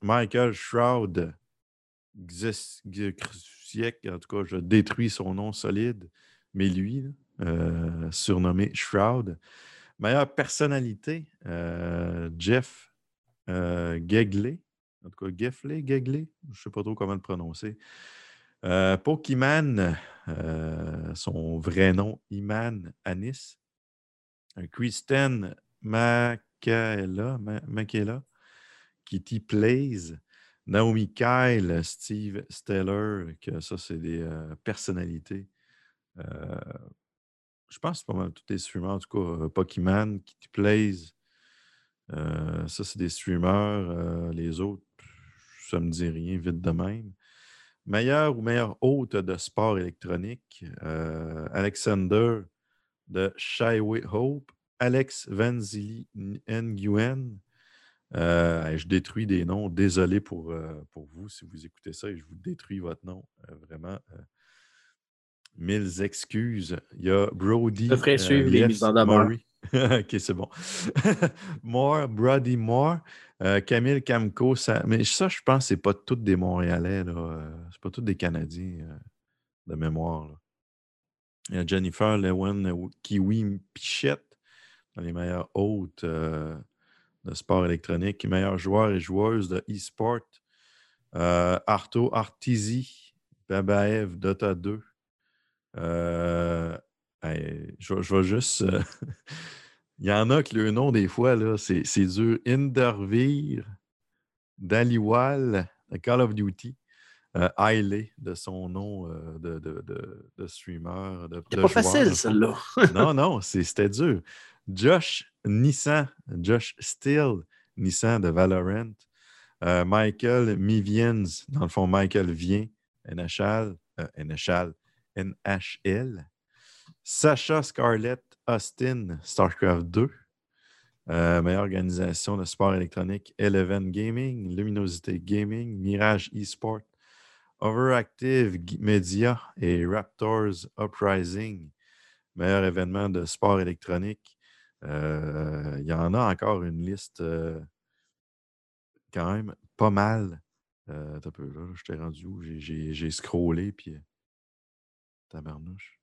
Michael Shroud, Gzesiek, en tout cas, je détruis son nom solide, mais lui, euh, surnommé Shroud. Meilleure personnalité, euh, Jeff euh, Gegley, en tout cas, Geffley, Gegley, je ne sais pas trop comment le prononcer. Euh, Pokémon, euh, son vrai nom, Iman Anis. Kristen Makela, Makela, Kitty Plays. Naomi Kyle, Steve Steller, que ça, c'est des euh, personnalités. Euh, je pense que c'est pas mal tous les streamers, en tout cas, euh, Pokémon, Kitty Plays. Euh, ça, c'est des streamers. Euh, les autres, ça me dit rien, vite de même. Meilleur ou meilleur hôte de sport électronique, euh, Alexander de Shyway Hope, Alex Vanzili Nguyen. Euh, je détruis des noms. Désolé pour, euh, pour vous si vous écoutez ça et je vous détruis votre nom. Euh, vraiment, euh, mille excuses. Il y a Brody. Je ferai suivre euh, les mises en demeure. OK, c'est bon. Moore, Brody Moore, euh, Camille Camco. Ça, mais ça, je pense que ce n'est pas tous des Montréalais. Euh, c'est pas tous des Canadiens euh, de mémoire. Là. Il y a Jennifer Lewen, Kiwi Pichette, dans les meilleurs hôtes euh, de sport électronique. Meilleurs joueurs et joueuses de e-sport. Euh, Arto Artizi, Babaev, Dota deux. Euh, Hey, je, je vais juste. Euh, il y en a que le nom, des fois, là, c'est, c'est dur. Indervir, Daliwal, Call of Duty, euh, Hailey, de son nom euh, de, de, de, de streamer. De, c'est de pas joueur, facile, celle-là. non, non, c'est, c'était dur. Josh Nissan, Josh Steele, Nissan de Valorant. Euh, Michael Miviens, dans le fond, Michael Vien, N H L, euh, N H L, N H L. Sacha Scarlett Austin, StarCraft deux. Euh, meilleure organisation de sport électronique, Eleven Gaming, Luminosité Gaming, Mirage eSport, Overactive Media et Raptors Uprising. Meilleur événement de sport électronique. Il euh, y en a encore une liste euh, quand même pas mal. Euh, t'as peu, là, je t'ai rendu où? J'ai, j'ai, j'ai scrollé, puis... Tabarnouche.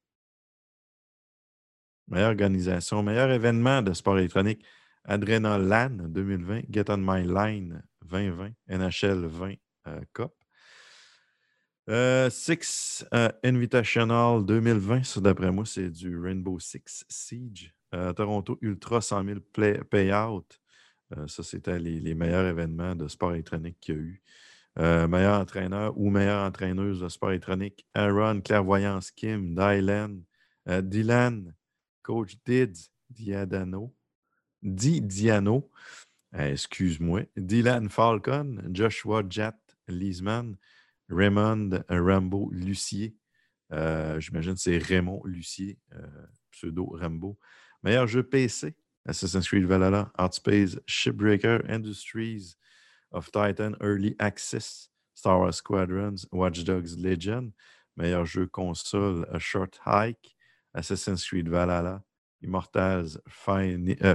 Meilleure organisation, meilleur événement de sport électronique, Adrenalan deux mille vingt, Get On My Line vingt vingt, N H L vingt euh, Cup. Euh, Six euh, Invitational deux mille vingt, ça d'après moi c'est du Rainbow Six Siege. Euh, Toronto Ultra cent mille play, Payout, euh, ça c'était les, les meilleurs événements de sport électronique qu'il y a eu. Euh, meilleur entraîneur ou meilleure entraîneuse de sport électronique, Aaron Clairvoyance Kim, Dylan, euh, Dylan, Coach Did Diadano, Di Diano, euh, excuse-moi, Dylan Falcon, Joshua Jat Liesman, Raymond Rambo Lucier, euh, j'imagine c'est Raymond Lucier, euh, pseudo Rambo. Meilleur jeu P C, Assassin's Creed Valhalla, Outspace, Shipbreaker, Industries of Titan, Early Access, Star Wars Squadrons, Watch Dogs Legion. Meilleur jeu console, A Short Hike, Assassin's Creed Valhalla, Immortals,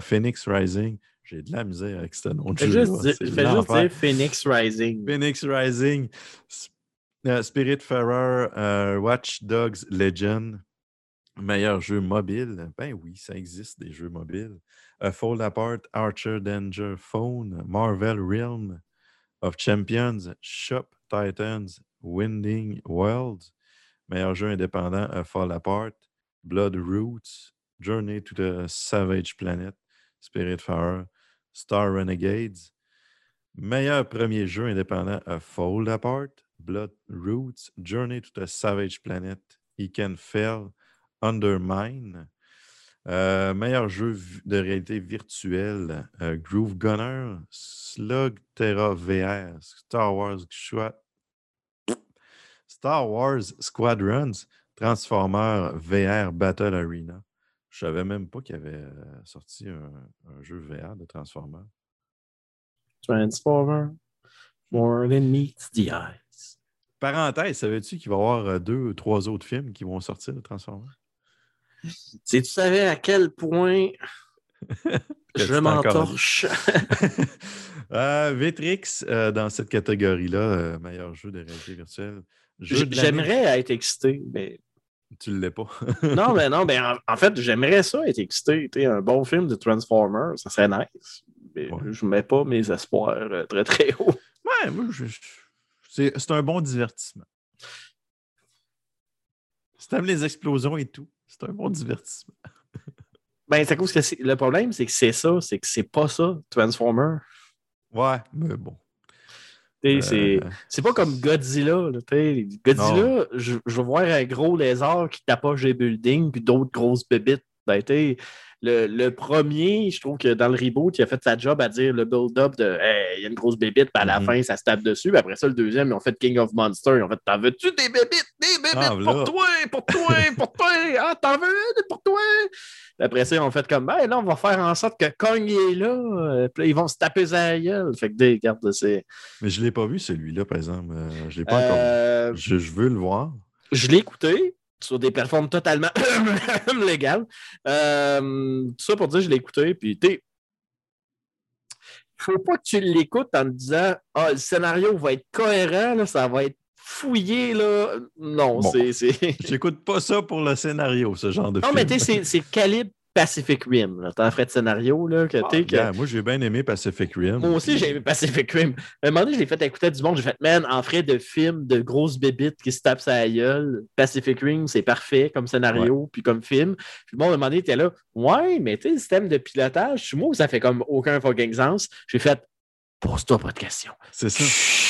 Phoenix Rising. J'ai de la misère avec ce nom de jeu. Je fais juste dire Phoenix Rising. Phoenix Rising, uh, Spiritfarer, uh, Watch Dogs Legend. Meilleur jeu mobile. Ben oui, ça existe des jeux mobiles. Uh, Fold Apart, Archer Danger Phone, Marvel Realm of Champions, Shop Titans, Winding Worlds. Meilleur jeu indépendant, uh, Fall Apart. Blood Roots, Journey to the Savage Planet, Spiritfarer, Star Renegades. Meilleur premier jeu indépendant, A Fold Apart, Blood Roots, Journey to the Savage Planet, He Can Fell, Undermine. Euh, meilleur jeu de réalité virtuelle, euh, Groove Gunner, Slug Terra V R, Star Wars Star Wars Squadrons, Transformers V R Battle Arena. Je ne savais même pas qu'il y avait sorti un, un jeu V R de Transformers. Transformers, more than meets the eyes. Parenthèse, savais-tu qu'il va y avoir deux ou trois autres films qui vont sortir de Transformers? Si tu savais à quel point je m'entorche. euh, Vitrix, euh, dans cette catégorie-là, euh, meilleur jeu de réalité virtuelle. Jeu de j'aimerais être excité, mais... Tu ne l'es pas. non, mais non, mais en, en fait, j'aimerais ça être excité. T'sais, un bon film de Transformers, ça serait nice. Mais ouais. Je ne mets pas mes espoirs euh, très, très haut. Ouais, moi, je, je, c'est, c'est un bon divertissement. Si tu aimes les explosions et tout, c'est un bon divertissement. Ben, c'est à cause que c'est, le problème, c'est que c'est ça, c'est que c'est pas ça, Transformer. Ouais, mais bon. Euh... C'est, c'est pas comme Godzilla. Là, Godzilla, je, je veux voir un gros lézard qui tapoche des buildings puis d'autres grosses bébites. Ben, le, le premier, je trouve que dans le reboot, il a fait sa job à dire le build-up de hey, il y a une grosse bébite, puis à la mm-hmm. fin, ça se tape dessus. Puis après ça, le deuxième, ils ont fait King of Monsters. Ils ont fait t'en veux-tu des bébites? Des bébites ah, pour là. toi, pour toi, pour toi. Ah, t'en veux une pour toi? Puis après ça, ils ont fait comme ben hey, là, on va faire en sorte que Kong est là. Puis là, ils vont se taper sa gueule. Fait que des cartes, c'est. Mais je ne l'ai pas vu, celui-là, par exemple. Euh, je l'ai pas euh... encore vu. Je, je veux le voir. Je l'ai écouté. Sur des plateformes totalement légales. Euh, tout ça pour dire que je l'ai écouté. Puis, tu sais, faut pas que tu l'écoutes en te disant ah, le scénario va être cohérent, là, ça va être fouillé. Là. Non, bon, c'est. c'est... J'écoute pas ça pour le scénario, ce genre de non, film. Non, mais tu sais, c'est, c'est calibre Pacific Rim. Là. T'en ferais de scénario. Là, que, ah, t'es, bien, que... Moi, j'ai bien aimé Pacific Rim. Moi aussi, j'ai aimé Pacific Rim. À un moment donné, je l'ai fait écouter du monde. J'ai fait, man, en frais de film, de grosses bébites qui se tapent sa gueule, Pacific Rim, c'est parfait comme scénario, ouais. Puis comme film. Puis le monde, à un moment donné, était là, ouais, mais tu sais, le système de pilotage, moi, ça fait comme aucun fucking sens. J'ai fait, pose-toi pas de questions. C'est ça.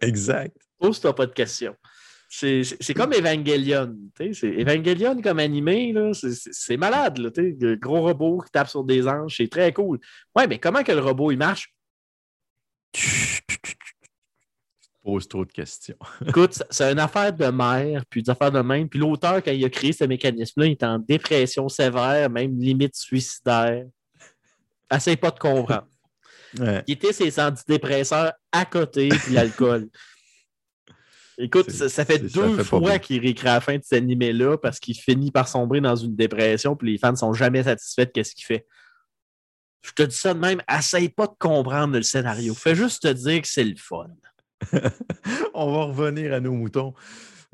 Exact. Pose-toi pas de questions. C'est, c'est, c'est comme Evangelion. C'est Evangelion comme animé, là, c'est, c'est, c'est malade. Là, le gros robot qui tape sur des anges, c'est très cool. Ouais, mais comment que le robot, il marche? Pose trop de questions. Écoute, c'est une affaire de mère, puis des affaires de même. Puis l'auteur, quand il a créé ce mécanisme-là, il est en dépression sévère, même limite suicidaire. Essaye pas de comprendre. Ouais. Il était ses antidépresseurs à côté, puis l'alcool. Écoute, ça, ça fait deux ça fait fois qu'il réécrit à la fin de cet animé-là parce qu'il finit par sombrer dans une dépression puis les fans ne sont jamais satisfaits de ce qu'il fait. Je te dis ça de même, essaye pas de comprendre le scénario. Fais juste te dire que c'est le fun. On va revenir à nos moutons.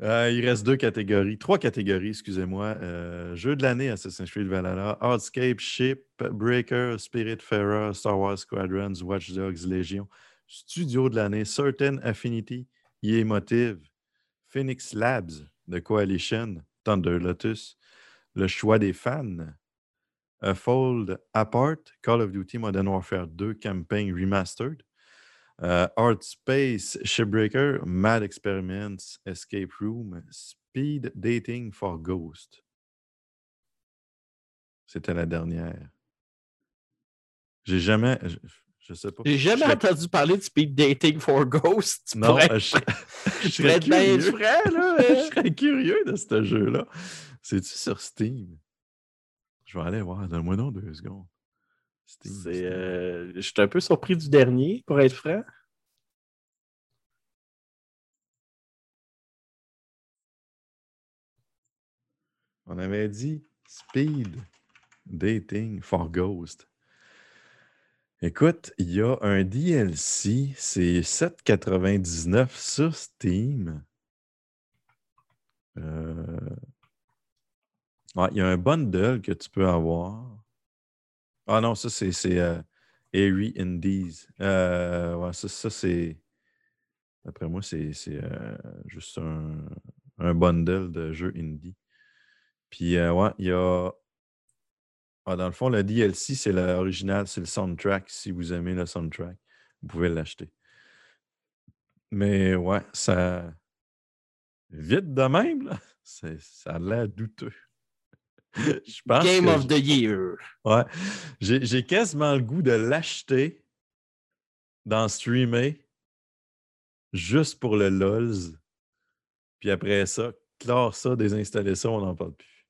Euh, il reste deux catégories, trois catégories, excusez-moi. Euh, jeu de l'année, Assassin's Creed Valhalla, Hardscape, Ship, Breaker, Spiritfarer, Star Wars Squadrons, Watch Dogs, Légion, Studio de l'année, Certain Affinity, Emotive, Phoenix Labs, The Coalition, Thunder Lotus, Le Choix des Fans, A Fold Apart, Call of Duty Modern Warfare deux, Campaign Remastered, uh, Art Space, Shipbreaker, Mad Experiments, Escape Room, Speed Dating for Ghost. C'était la dernière. J'ai jamais... Je sais pas. J'ai jamais je... entendu parler de speed dating for Ghost. Tu non, pourrais... je... je serais curieux. Je, frais, là, hein? Je serais curieux de ce jeu-là. C'est-tu sur Steam? Je vais aller voir. Donne-moi non deux secondes. Steam, C'est, Steam. Euh, je suis un peu surpris du dernier, pour être franc. On avait dit speed dating for Ghost. Écoute, il y a un D L C, c'est sept quatre-vingt-dix-neuf sur Steam. Euh... Ouais, il y a un bundle que tu peux avoir. Ah non, ça c'est, c'est euh, Airy Indies. Euh, ouais, ça, ça c'est... D'après moi, c'est, c'est euh, juste un, un bundle de jeux indie. Puis euh, ouais, il y a... Ah, dans le fond, le D L C, c'est l'original, c'est le soundtrack. Si vous aimez le soundtrack, vous pouvez l'acheter. Mais ouais, ça... Vite de même, là, c'est, ça a l'air douteux. Je pense Game of the Year. Ouais, j'ai, j'ai quasiment le goût de l'acheter, d'en streamer, juste pour le LOLs. Puis après ça, clore ça, désinstaller ça, on n'en parle plus.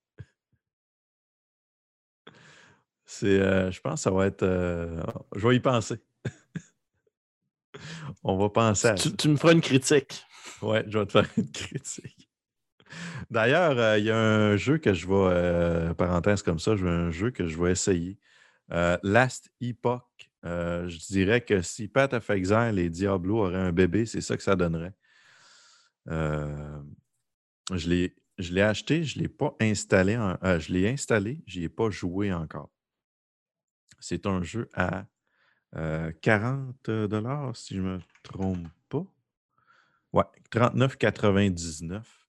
C'est, euh, je pense que ça va être... Euh, je vais y penser. On va penser à... Tu, tu me feras une critique. Ouais, je vais te faire une critique. D'ailleurs, il euh, y a un jeu que je vais... Euh, parenthèse comme ça, un jeu que je vais essayer. Euh, Last Epoch. Euh, je dirais que si Path of Exile et Diablo auraient un bébé, c'est ça que ça donnerait. Euh, je l'ai, je l'ai acheté, je ne l'ai pas installé. En, euh, je l'ai installé, je n'y ai pas joué encore. C'est un jeu à euh, quarante dollars si je ne me trompe pas. Ouais, trente-neuf quatre-vingt-dix-neuf.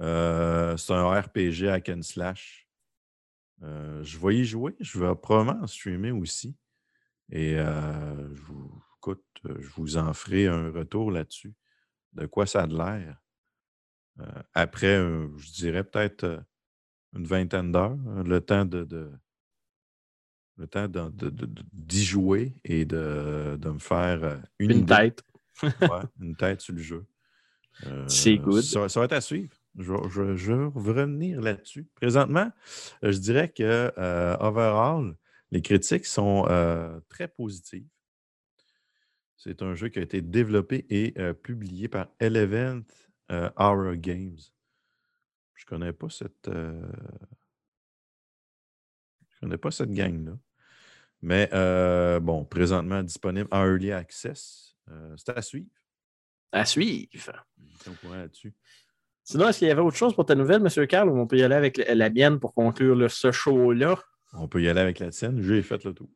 Euh, c'est un R P G hack and slash. Euh, je vais y jouer. Je vais probablement en streamer aussi. Et euh, je vous, écoute, je vous en ferai un retour là-dessus. De quoi ça a de l'air. Euh, après, euh, je dirais peut-être une vingtaine d'heures, le temps de, de le temps de, de, de, de, d'y jouer et de, de me faire une, une tête. ouais, une tête sur le jeu. Euh, C'est good. Ça, ça va être à suivre. Je, je, je vais revenir là-dessus. Présentement, je dirais que euh, overall, les critiques sont euh, très positives. C'est un jeu qui a été développé et euh, publié par Eleventh euh, Hour Games. Je ne connais pas cette... Euh... Je connais pas cette gang-là. Mais euh, bon, présentement disponible en Early Access. Euh, c'est à suivre. À suivre. On là-dessus. Sinon, est-ce qu'il y avait autre chose pour ta nouvelle, M. Carl, ou on peut y aller avec la mienne pour conclure le, ce show-là? On peut y aller avec la tienne. J'ai fait le tour.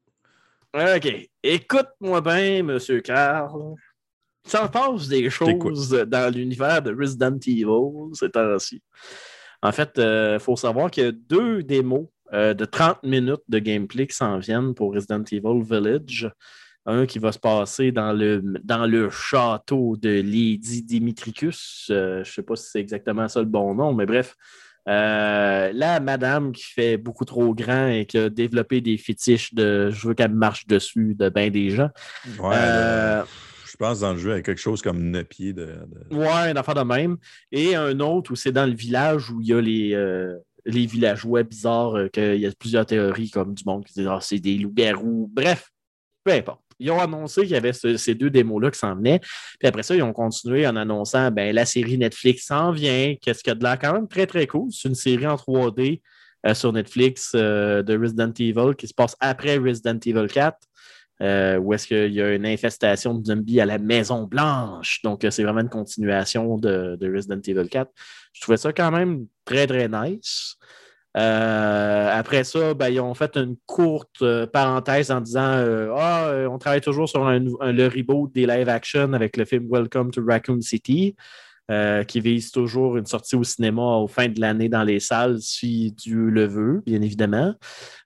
OK. Écoute-moi bien, M. Carl. Ça passe des choses dans l'univers de Resident Evil ces temps-ci. En fait, il euh, faut savoir qu'il y a deux démos euh, de trente minutes de gameplay qui s'en viennent pour Resident Evil Village. Un qui va se passer dans le, dans le château de Lady Dimitricus. Euh, je ne sais pas si c'est exactement ça le bon nom, mais bref. Euh, la madame qui fait beaucoup trop grand et qui a développé des fétiches de je veux qu'elle marche dessus de bien des gens. Ouais, euh, je pense dans le jeu, il y a quelque chose comme neuf pieds de, de. Ouais, une affaire de même. Et un autre où c'est dans le village où il y a les, euh, les villageois bizarres, euh, qu'il y a plusieurs théories comme du monde qui disent oh, c'est des loups-garous. Bref, peu importe. Ils ont annoncé qu'il y avait ce, ces deux démos-là qui s'en venaient. Puis après ça, ils ont continué en annonçant ben la série Netflix s'en vient. Qu'est-ce qu'il y a de l'air quand même très, très cool. C'est une série en trois D euh, sur Netflix euh, de Resident Evil qui se passe après Resident Evil quatre euh, où est-ce qu'il y a une infestation de zombies à la Maison Blanche. Donc, c'est vraiment une continuation de, de Resident Evil quatre. Je trouvais ça quand même très, très nice. Euh, après ça, ben, ils ont fait une courte euh, parenthèse en disant euh, « Ah, euh, on travaille toujours sur un, un, le reboot des live-action avec le film Welcome to Raccoon City euh, qui vise toujours une sortie au cinéma aux fins de l'année dans les salles, si Dieu le veut, bien évidemment,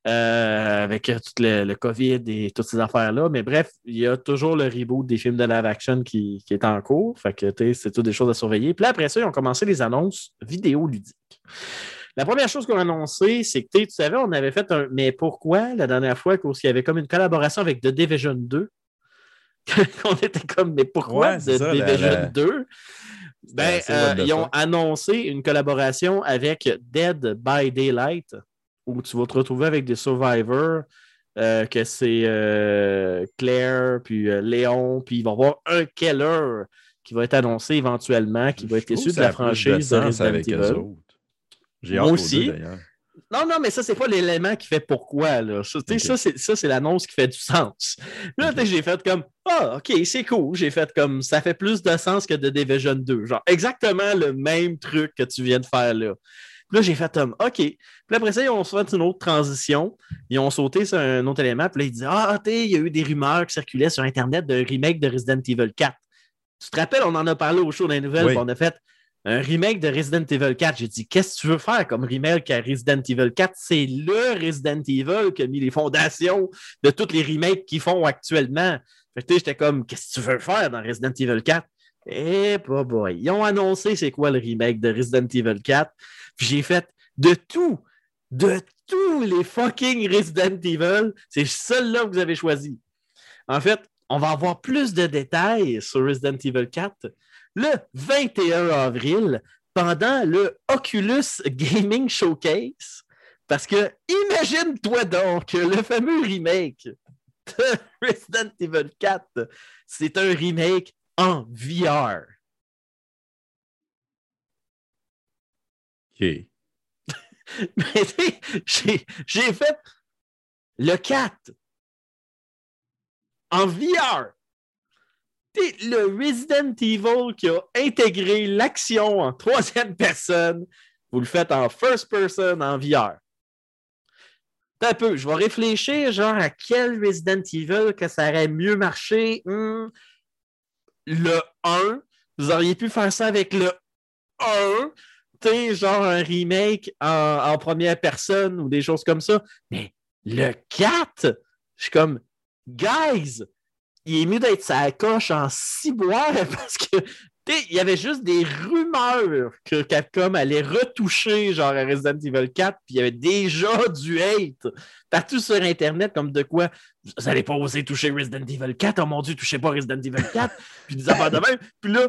euh, avec euh, tout le, le COVID et toutes ces affaires-là. Mais bref, il y a toujours le reboot des films de live-action qui, qui est en cours. Fait que c'est toutes des choses à surveiller. Puis là, après ça, ils ont commencé les annonces vidéoludiques. La première chose qu'on a annoncée, c'est que tu savais, on avait fait un « Mais pourquoi » la dernière fois, qu'il y avait comme une collaboration avec The Division deux. On était comme « Mais pourquoi ouais, The ça, Division la, la... deux » Ben, euh, ils ont annoncé une collaboration avec Dead by Daylight, où tu vas te retrouver avec des survivors, euh, que c'est euh, Claire, puis euh, Léon, puis ils vont avoir un Keller qui va être annoncé éventuellement, qui va être issu de la franchise de, de Resident Evil. J'ai Moi aussi. Deux, non, non, mais ça, c'est pas l'élément qui fait pourquoi. Là. Ça, okay. ça, c'est, ça, c'est l'annonce qui fait du sens. Là, okay. j'ai fait comme Ah, oh, OK, c'est cool. J'ai fait comme ça fait plus de sens que de Division deux. Genre, exactement le même truc que tu viens de faire là. Puis là, j'ai fait comme OK. Puis après ça, ils ont fait une autre transition. Ils ont sauté sur un autre élément. Puis là, ils disent Ah, tu sais, il y a eu des rumeurs qui circulaient sur Internet d'un remake de Resident Evil quatre. Tu te rappelles, on en a parlé au show des nouvelles, oui. On a fait. Un remake de Resident Evil quatre. J'ai dit, qu'est-ce que tu veux faire comme remake à Resident Evil quatre? C'est le Resident Evil qui a mis les fondations de tous les remakes qu'ils font actuellement. Fait que j'étais comme, qu'est-ce que tu veux faire dans Resident Evil quatre? Eh, bah, boy. Ils ont annoncé c'est quoi le remake de Resident Evil quatre. Puis j'ai fait de tout, de tous les fucking Resident Evil, c'est celui-là que vous avez choisi. En fait, on va avoir plus de détails sur Resident Evil quatre le vingt et un avril pendant le Oculus Gaming Showcase. Parce que, imagine-toi donc, le fameux remake de Resident Evil quatre, c'est un remake en V R. OK. Mais tu sais, j'ai, j'ai fait le quatre en V R. T'es le Resident Evil qui a intégré l'action en troisième personne, vous le faites en first person en V R. Un peu, je vais réfléchir genre à quel Resident Evil que ça aurait mieux marché. Hmm. Le un, vous auriez pu faire ça avec le un. T'es genre un remake en, en première personne ou des choses comme ça. Mais le quatre, je suis comme, guys, il est mieux d'être sa coche en ciboire parce que il y avait juste des rumeurs que Capcom allait retoucher genre à Resident Evil quatre, puis il y avait déjà du hate partout sur Internet comme de quoi vous n'allez pas oser toucher Resident Evil quatre, oh mon Dieu, touchez pas Resident Evil quatre, puis des affaires de même. Puis là,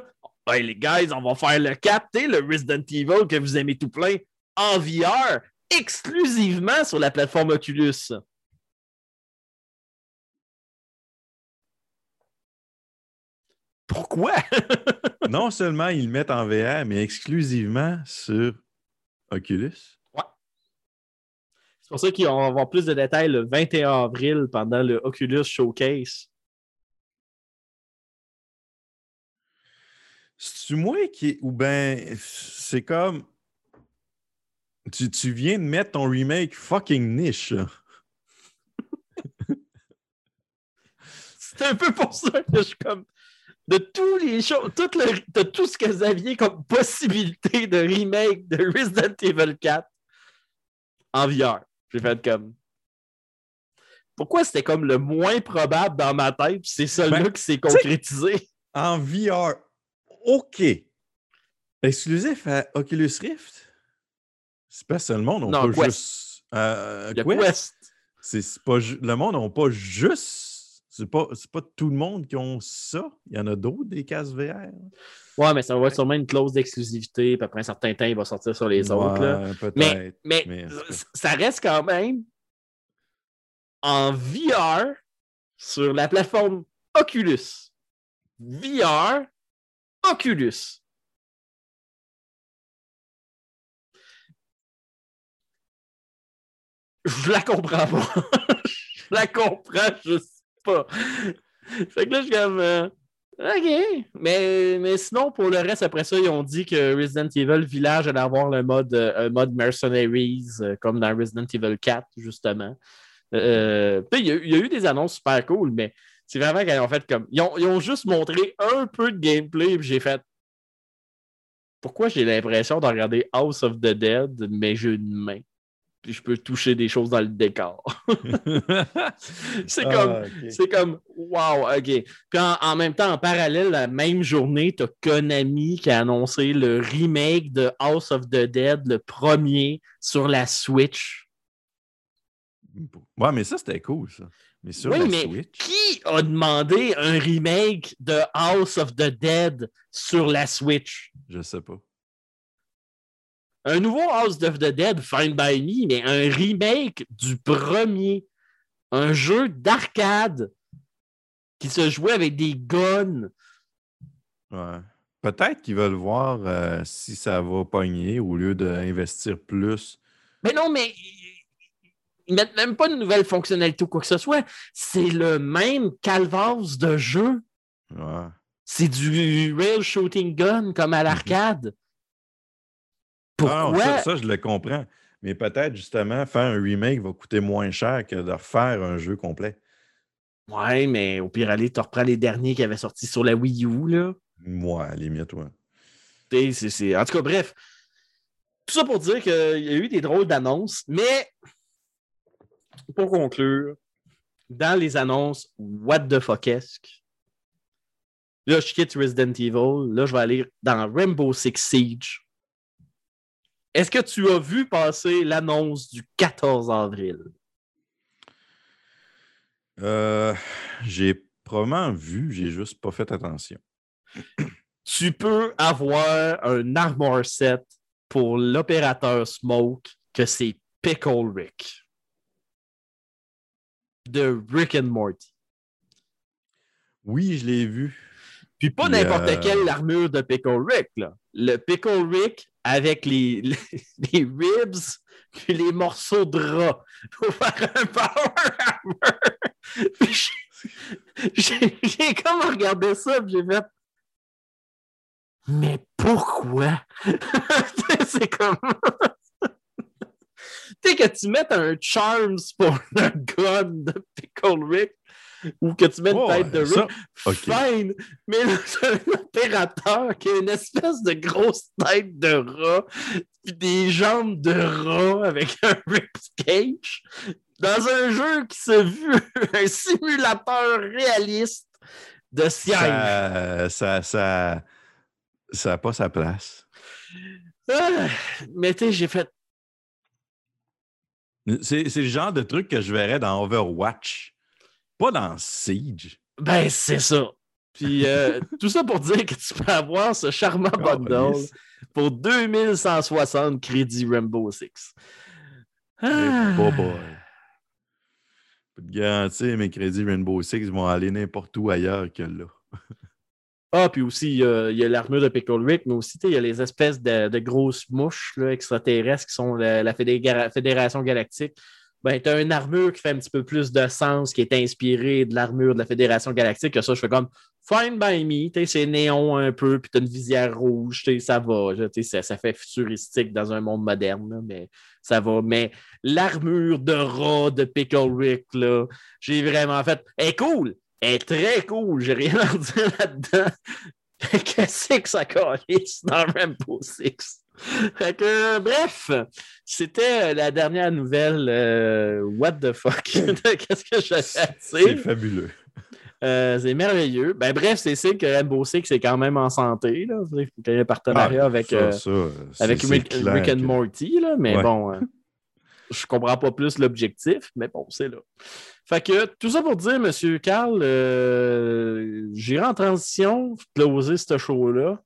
hey, les guys, on va faire le quatre, le Resident Evil que vous aimez tout plein en V R, exclusivement sur la plateforme Oculus. Pourquoi? Non seulement ils le mettent en V R, mais exclusivement sur Oculus. Ouais. C'est pour ça qu'on va avoir plus de détails le vingt et un avril pendant le Oculus Showcase. C'est-tu moi qui... Ou ben, c'est comme... Tu, tu viens de mettre ton remake fucking niche, là. C'est un peu pour ça que je suis comme... De tous les choses, tout, le, de tout ce que vous aviez comme possibilité de remake de Resident Evil quatre en V R. J'ai fait comme... Pourquoi c'était comme le moins probable dans ma tête, puis c'est celui-là ben, qui s'est concrétisé? En V R, OK. Exclusif à Oculus Rift? C'est pas ça, le monde, on non, peut Quest. Juste... Euh, le Quest. Quest. C'est, c'est pas, le monde, on pas juste... C'est pas, c'est pas tout le monde qui ont ça. Il y en a d'autres, des cases V R. Ouais, mais ça va être sûrement une clause d'exclusivité, puis après un certain temps, il va sortir sur les ouais, autres. Là. Peut-être. Mais, mais, mais ça reste quand même en V R sur la plateforme Oculus. V R, Oculus. Je la comprends pas. Je la comprends juste. Pas. Fait que là, je suis comme... Euh, OK. Mais, mais sinon, pour le reste, après ça, ils ont dit que Resident Evil Village allait avoir le mode, euh, mode Mercenaries, euh, comme dans Resident Evil quatre, justement. Euh, puis il y, y a eu des annonces super cool, mais c'est vraiment qu'ils ont fait comme... Ils ont, ils ont juste montré un peu de gameplay, puis j'ai fait... Pourquoi j'ai l'impression de regarder House of the Dead, mais j'ai une main? Puis je peux toucher des choses dans le décor. c'est, ah, comme, okay. c'est comme, wow, OK. Puis en, en même temps, en parallèle, la même journée, tu as Konami qui a annoncé le remake de House of the Dead, le premier, sur la Switch. Ouais, mais ça, c'était cool, ça. Mais sur oui, la mais Switch... qui a demandé un remake de House of the Dead sur la Switch? Je sais pas. Un nouveau House of the Dead, Fine by Me, mais un remake du premier. Un jeu d'arcade qui se jouait avec des guns. Ouais. Peut-être qu'ils veulent voir euh, si ça va pogner au lieu d'investir plus. Mais non, mais ils ne mettent même pas de nouvelles fonctionnalités ou quoi que ce soit. C'est le même calvasse de jeu. Ouais. C'est du rail shooting gun comme à l'arcade. Pourquoi? Non, ça, ça, je le comprends. Mais peut-être, justement, faire un remake va coûter moins cher que de refaire un jeu complet. Ouais, mais au pire, allez, tu reprends les derniers qui avaient sorti sur la Wii U, là. Ouais, allez, mieux, toi. C'est, c'est... En tout cas, bref. Tout ça pour dire qu'il y a eu des drôles d'annonces, mais pour conclure, dans les annonces what the fuck-esque, là, je quitte Resident Evil. Là, je vais aller dans Rainbow Six Siege. Est-ce que tu as vu passer l'annonce du quatorze avril? Euh, j'ai probablement vu, j'ai juste pas fait attention. Tu peux avoir un armor set pour l'opérateur Smoke que c'est Pickle Rick. De Rick and Morty. Oui, je l'ai vu. Puis pas mais n'importe euh... quelle armure de Pickle Rick, là. Le Pickle Rick avec les, les, les ribs puis les morceaux de rat pour faire un power armor. Puis j'ai, j'ai, j'ai comme regardé ça puis j'ai fait mais pourquoi? C'est comme... Tu sais, que tu mettes un Charms pour le gun de Pickle Rick ou que tu mets une oh, tête de Rick, ça... okay. Fine, mais là, c'est un opérateur qui a une espèce de grosse tête de rat puis des jambes de rat avec un Rick Cage dans un jeu qui se veut un simulateur réaliste de siège. Ça... ça, ça... Ça n'a pas sa place. Ah, mais tu sais, j'ai fait... C'est, c'est le genre de truc que je verrais dans Overwatch. Pas dans Siege. Ben, c'est ça. Puis euh, tout ça pour dire que tu peux avoir ce charmant oh, bundle yes. pour deux mille cent soixante crédits Rainbow Six. Ah. Pas bon. Je peux te garantir, mes crédits Rainbow Six vont aller n'importe où ailleurs que là. Ah, puis aussi, il euh, y a l'armure de Pickle Rick, mais aussi, il y a les espèces de, de grosses mouches là, extraterrestres qui sont la, la fédéra- Fédération Galactique. Ben, tu as une armure qui fait un petit peu plus de sens, qui est inspirée de l'armure de la Fédération Galactique. Que ça, je fais comme Fine by me. T'sais, c'est néon un peu, puis tu as une visière rouge. T'sais, ça va. T'sais, ça, ça fait futuristique dans un monde moderne, là, mais ça va. Mais l'armure de rat de Pickle Rick, là, j'ai vraiment fait elle est cool! Est très cool, j'ai rien à dire là-dedans. Qu'est-ce que ça calisse dans Rainbow Six? Fait que, bref, c'était la dernière nouvelle euh, What the fuck? Qu'est-ce que j'avais à dire? C'est fabuleux. Euh, c'est merveilleux. Ben bref, c'est sûr que Rainbow Six est quand même en santé. Là. Il y a un partenariat ah, avec, ça, euh, ça, c'est, avec c'est Rick, Rick and que... Morty, là, mais ouais. bon, euh, je comprends pas plus l'objectif, mais bon, c'est là. Fait que tout ça pour dire, monsieur Carl, euh, j'irai en transition, closer ce show-là,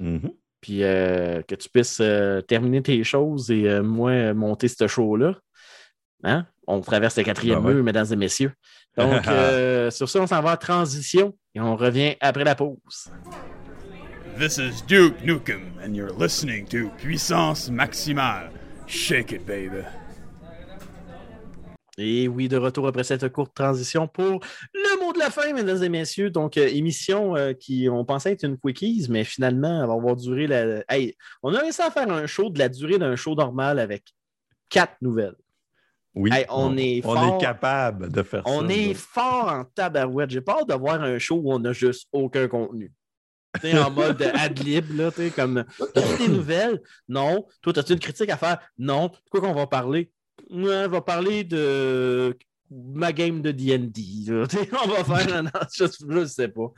mm-hmm. puis euh, que tu puisses euh, terminer tes choses et euh, moi monter ce show-là. Hein? On traverse le quatrième mur, mesdames et messieurs. Donc, euh, sur ça, on s'en va en transition et on revient après la pause. This is Duke Nukem and you're listening to Puissance Maximale. Shake it, baby. Et oui, de retour après cette courte transition pour le mot de la fin, mesdames et messieurs. Donc, euh, émission euh, qui, on pensait être une quickies, mais finalement, elle va avoir duré la... Hey, on a réussi à faire un show de la durée d'un show normal avec quatre nouvelles. Oui, hey, on, on, est fort, on est capable de faire on ça. On est donc. fort en tabarouette. J'ai peur de voir un show où on n'a juste aucun contenu. T'sais, en mode ad-lib, là, t'sais, comme... T'as-tu des nouvelles? Non. Toi, t'as-tu une critique à faire? Non. De quoi qu'on va parler? On va parler de ma game de D and D. Là. On va faire un autre chose, je ne sais pas.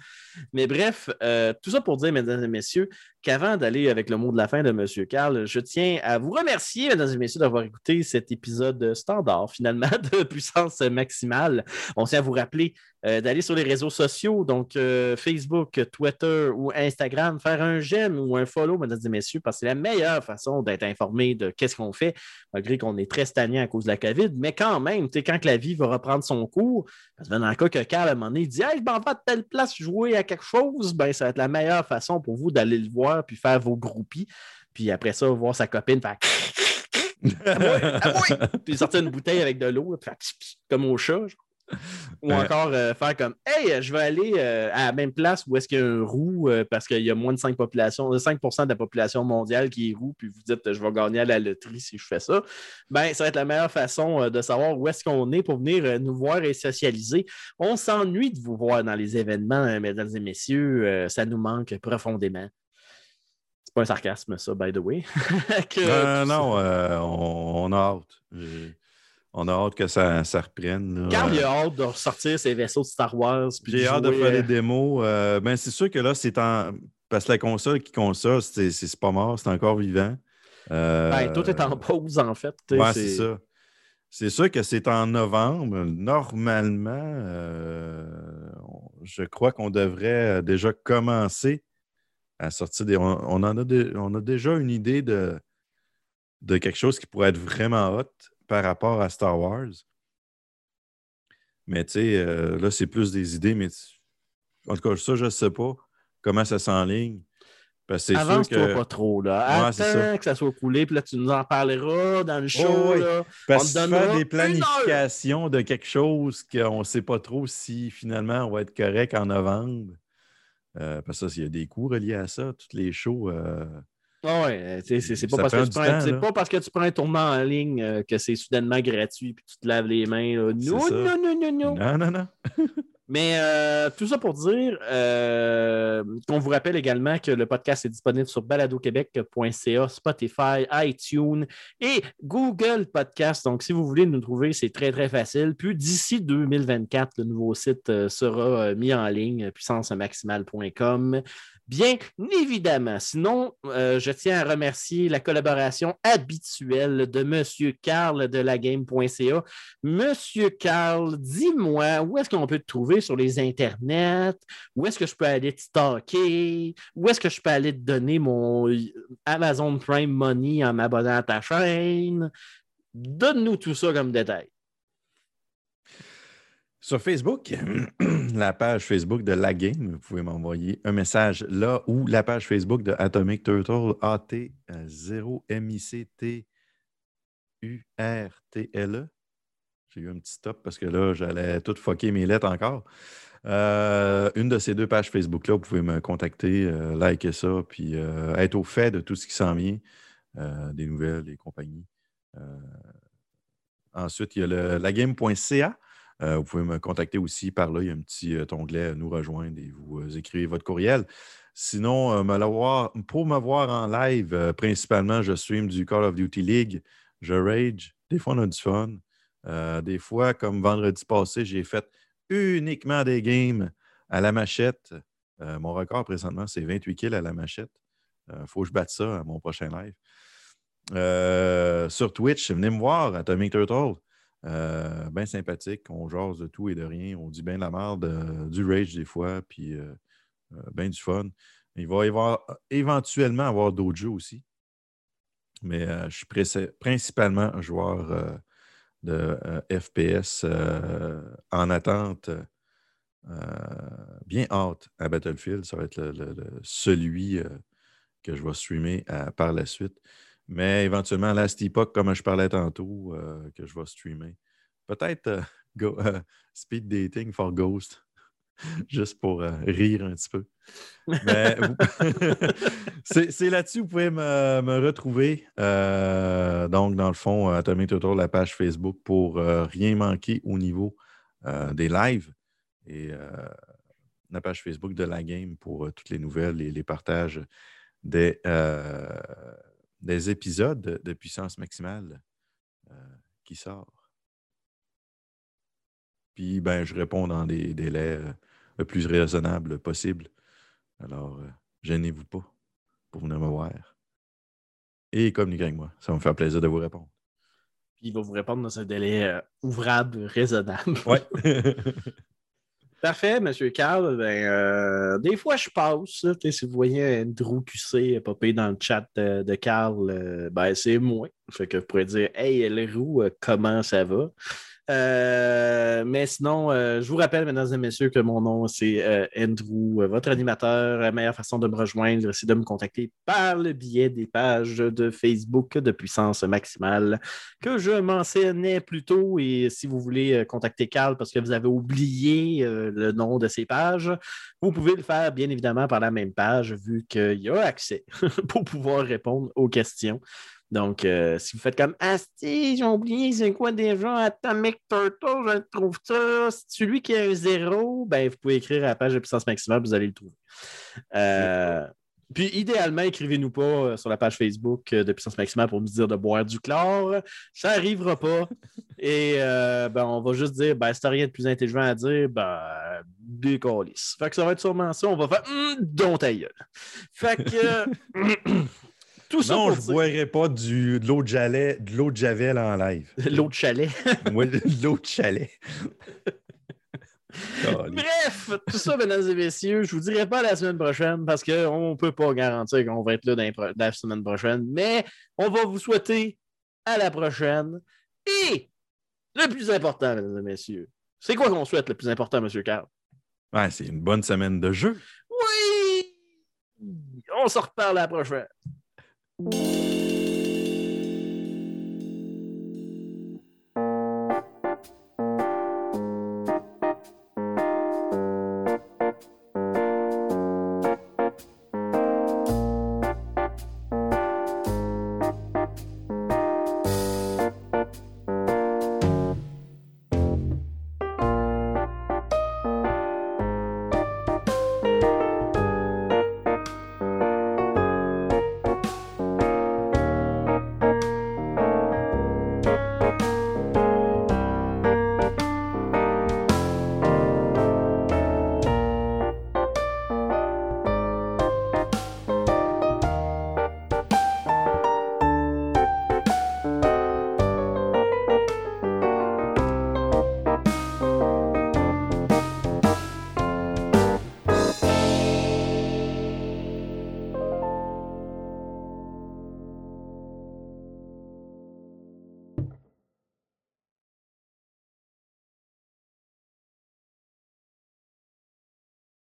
Mais bref, euh, tout ça pour dire, mesdames et messieurs, qu'avant d'aller avec le mot de la fin de monsieur Carl, je tiens à vous remercier, mesdames et messieurs, d'avoir écouté cet épisode standard, finalement, de Puissance Maximale. On tient à vous rappeler euh, d'aller sur les réseaux sociaux, donc euh, Facebook, Twitter ou Instagram, faire un j'aime ou un follow, mesdames et messieurs, parce que c'est la meilleure façon d'être informé de qu'est-ce qu'on fait, malgré qu'on est très stagnant à cause de la COVID, mais quand même, quand que la vie va reprendre son cours, parce que dans le cas que Carl, à un moment donné, il dit hey, « je m'en vais à telle place jouer à quelque chose », ben ça va être la meilleure façon pour vous d'aller le voir puis faire vos groupies, puis après ça, voir sa copine faire ah ouais, ah ouais! Puis sortir une bouteille avec de l'eau, puis faire comme au chat. Genre. Ou encore euh, faire comme hey, je vais aller euh, à la même place où est-ce qu'il y a un roux euh, parce qu'il y a moins de cinq populations, cinq pour cent de la population mondiale qui est roux, puis vous dites je vais gagner à la loterie si je fais ça. Ben, ça va être la meilleure façon euh, de savoir où est-ce qu'on est pour venir euh, nous voir et socialiser. On s'ennuie de vous voir dans les événements, hein, mesdames et messieurs, euh, ça nous manque profondément. Pas un sarcasme, ça, by the way. que, euh, non, euh, on, on a hâte. J'ai, on a hâte que ça, ça reprenne. Carl, il a hâte de ressortir ses vaisseaux de Star Wars. Puis j'ai hâte jouer... de faire des démos. Euh, ben, c'est sûr que là, c'est en... Parce que la console qui console, c'est, c'est, c'est pas mort, c'est encore vivant. Euh... Ben, tout est en pause, en fait. Ouais, c'est... c'est ça. C'est sûr que c'est en novembre. Normalement, euh, je crois qu'on devrait déjà commencer à sortir des... On, on, en a, de, on a déjà une idée de, de quelque chose qui pourrait être vraiment hot par rapport à Star Wars. Mais tu sais, euh, là, c'est plus des idées, mais en tout cas, ça, je ne sais pas comment ça s'enligne. Parce que c'est Avance-toi sûr que... pas trop, là. Ouais, attends ça. Que ça soit coulé, puis là, tu nous en parleras dans le show. Oh, oui. Là. Parce on te donnera des planifications de quelque chose qu'on ne sait pas trop si, finalement, on va être correct en novembre. Euh, parce que ça, il y a des coûts reliés à ça. Toutes les shows... Euh... Ouais, c'est, c'est, c'est, pas parce que tu prends, temps, c'est pas parce que tu prends un tournant en ligne euh, que c'est soudainement gratuit puis tu te laves les mains. Là. Non, non, non, non, non. Non, non, non. Mais euh, tout ça pour dire euh, qu'on vous rappelle également que le podcast est disponible sur baladoquebec point c a, Spotify, iTunes et Google Podcast. Donc, si vous voulez nous trouver, c'est très, très facile. Puis, d'ici deux mille vingt-quatre, le nouveau site euh, sera euh, mis en ligne, puissance maximale point com. Bien évidemment. Sinon, euh, je tiens à remercier la collaboration habituelle de M. Carl de la Game.ca. Monsieur Carl, dis-moi, où est-ce qu'on peut te trouver sur les internets? Où est-ce que je peux aller te stalker? Où est-ce que je peux aller te donner mon Amazon Prime Money en m'abonnant à ta chaîne? Donne-nous tout ça comme détail. Sur Facebook, la page Facebook de La Game, vous pouvez m'envoyer un message là ou la page Facebook de Atomic Turtle, A T zéro M I C T U R T L E. J'ai eu un petit stop parce que là, j'allais tout fucker mes lettres encore. Euh, une de ces deux pages Facebook-là, vous pouvez me contacter, euh, liker ça, puis euh, être au fait de tout ce qui s'en vient, euh, des nouvelles, des compagnies. Euh, ensuite, il y a le, la game point c a. Euh, vous pouvez me contacter aussi par là. Il y a un petit euh, onglet « Nous rejoindre » et vous euh, écrivez votre courriel. Sinon, euh, me voir, pour me voir en live, euh, principalement, je stream du Call of Duty League. Je rage. Des fois, on a du fun. Euh, des fois, comme vendredi passé, j'ai fait uniquement des games à la machette. Euh, mon record, présentement, c'est vingt-huit kills à la machette. Il euh, faut que je batte ça à mon prochain live. Euh, sur Twitch, venez me voir, Atomic Turtle. Euh, bien sympathique, on jase de tout et de rien, on dit bien de la merde, euh, du rage des fois, puis euh, euh, bien du fun. Il va y avoir, éventuellement avoir d'autres jeux aussi, mais euh, je suis pré- principalement joueur euh, de euh, F P S euh, en attente, euh, bien hâte à Battlefield, ça va être le, le, le, celui euh, que je vais streamer à, par la suite. Mais éventuellement, à cette époque, comme je parlais tantôt, euh, que je vais streamer. Peut-être euh, go, euh, Speed Dating for Ghost, juste pour euh, rire un petit peu. Mais vous... c'est, c'est là-dessus que vous pouvez me, me retrouver. Euh, donc, dans le fond, à Tommy Totour, la page Facebook, pour euh, rien manquer au niveau euh, des lives. Et euh, la page Facebook de La Game pour euh, toutes les nouvelles et les partages des... Euh, des épisodes de, de Puissance Maximale euh, qui sort. Puis, ben, je réponds dans des délais euh, le plus raisonnable possible. Alors, euh, gênez-vous pas pour venir me voir. Et communiquez avec moi. Ça va me faire plaisir de vous répondre. Puis, il va vous répondre dans un délai euh, ouvrable, raisonnable. Ouais. Parfait, M. Carl. Ben, euh, des fois, je passe. Si vous voyez Andrew Q C popper dans le chat de, de Carl, euh, ben, c'est moi. Fait que vous pourrez dire « Hey, Andrew, comment ça va? Euh, » Mais sinon, euh, je vous rappelle, mesdames et messieurs, que mon nom, c'est euh, Andrew, votre animateur. La meilleure façon de me rejoindre, c'est de me contacter par le biais des pages de Facebook de Puissance Maximale que je mentionnais plus tôt. Et si vous voulez contacter Carl parce que vous avez oublié euh, le nom de ces pages, vous pouvez le faire, bien évidemment, par la même page, vu qu'il y a accès pour pouvoir répondre aux questions. Donc, euh, si vous faites comme « Asti, j'ai oublié, c'est quoi déjà? Atomic Turtle, je trouve ça. C'est celui qui a un zéro. » Ben, vous pouvez écrire à la page de Puissance Maximale, vous allez le trouver. Euh, puis, idéalement, écrivez-nous pas sur la page Facebook de Puissance Maximale pour nous dire de boire du chlore. Ça n'arrivera pas. Et euh, ben, on va juste dire ben, « Si t'as rien de plus intelligent à dire, ben, décalisse. » Fait que ça va être sûrement ça. On va faire mm, « Dont ta gueule. » Fait que... Non, je ne boirais pas du, de l'eau de javel, de l'eau de javel en live. L'eau de chalet. Oui, de l'eau de chalet. Bref, tout ça, mesdames et messieurs, je vous dirai pas la semaine prochaine parce qu'on ne peut pas garantir qu'on va être là pro- la semaine prochaine, mais on va vous souhaiter à la prochaine. Et le plus important, mesdames et messieurs, c'est quoi qu'on souhaite le plus important, monsieur Carl? Ouais, c'est une bonne semaine de jeu. Oui! On se reparle la prochaine.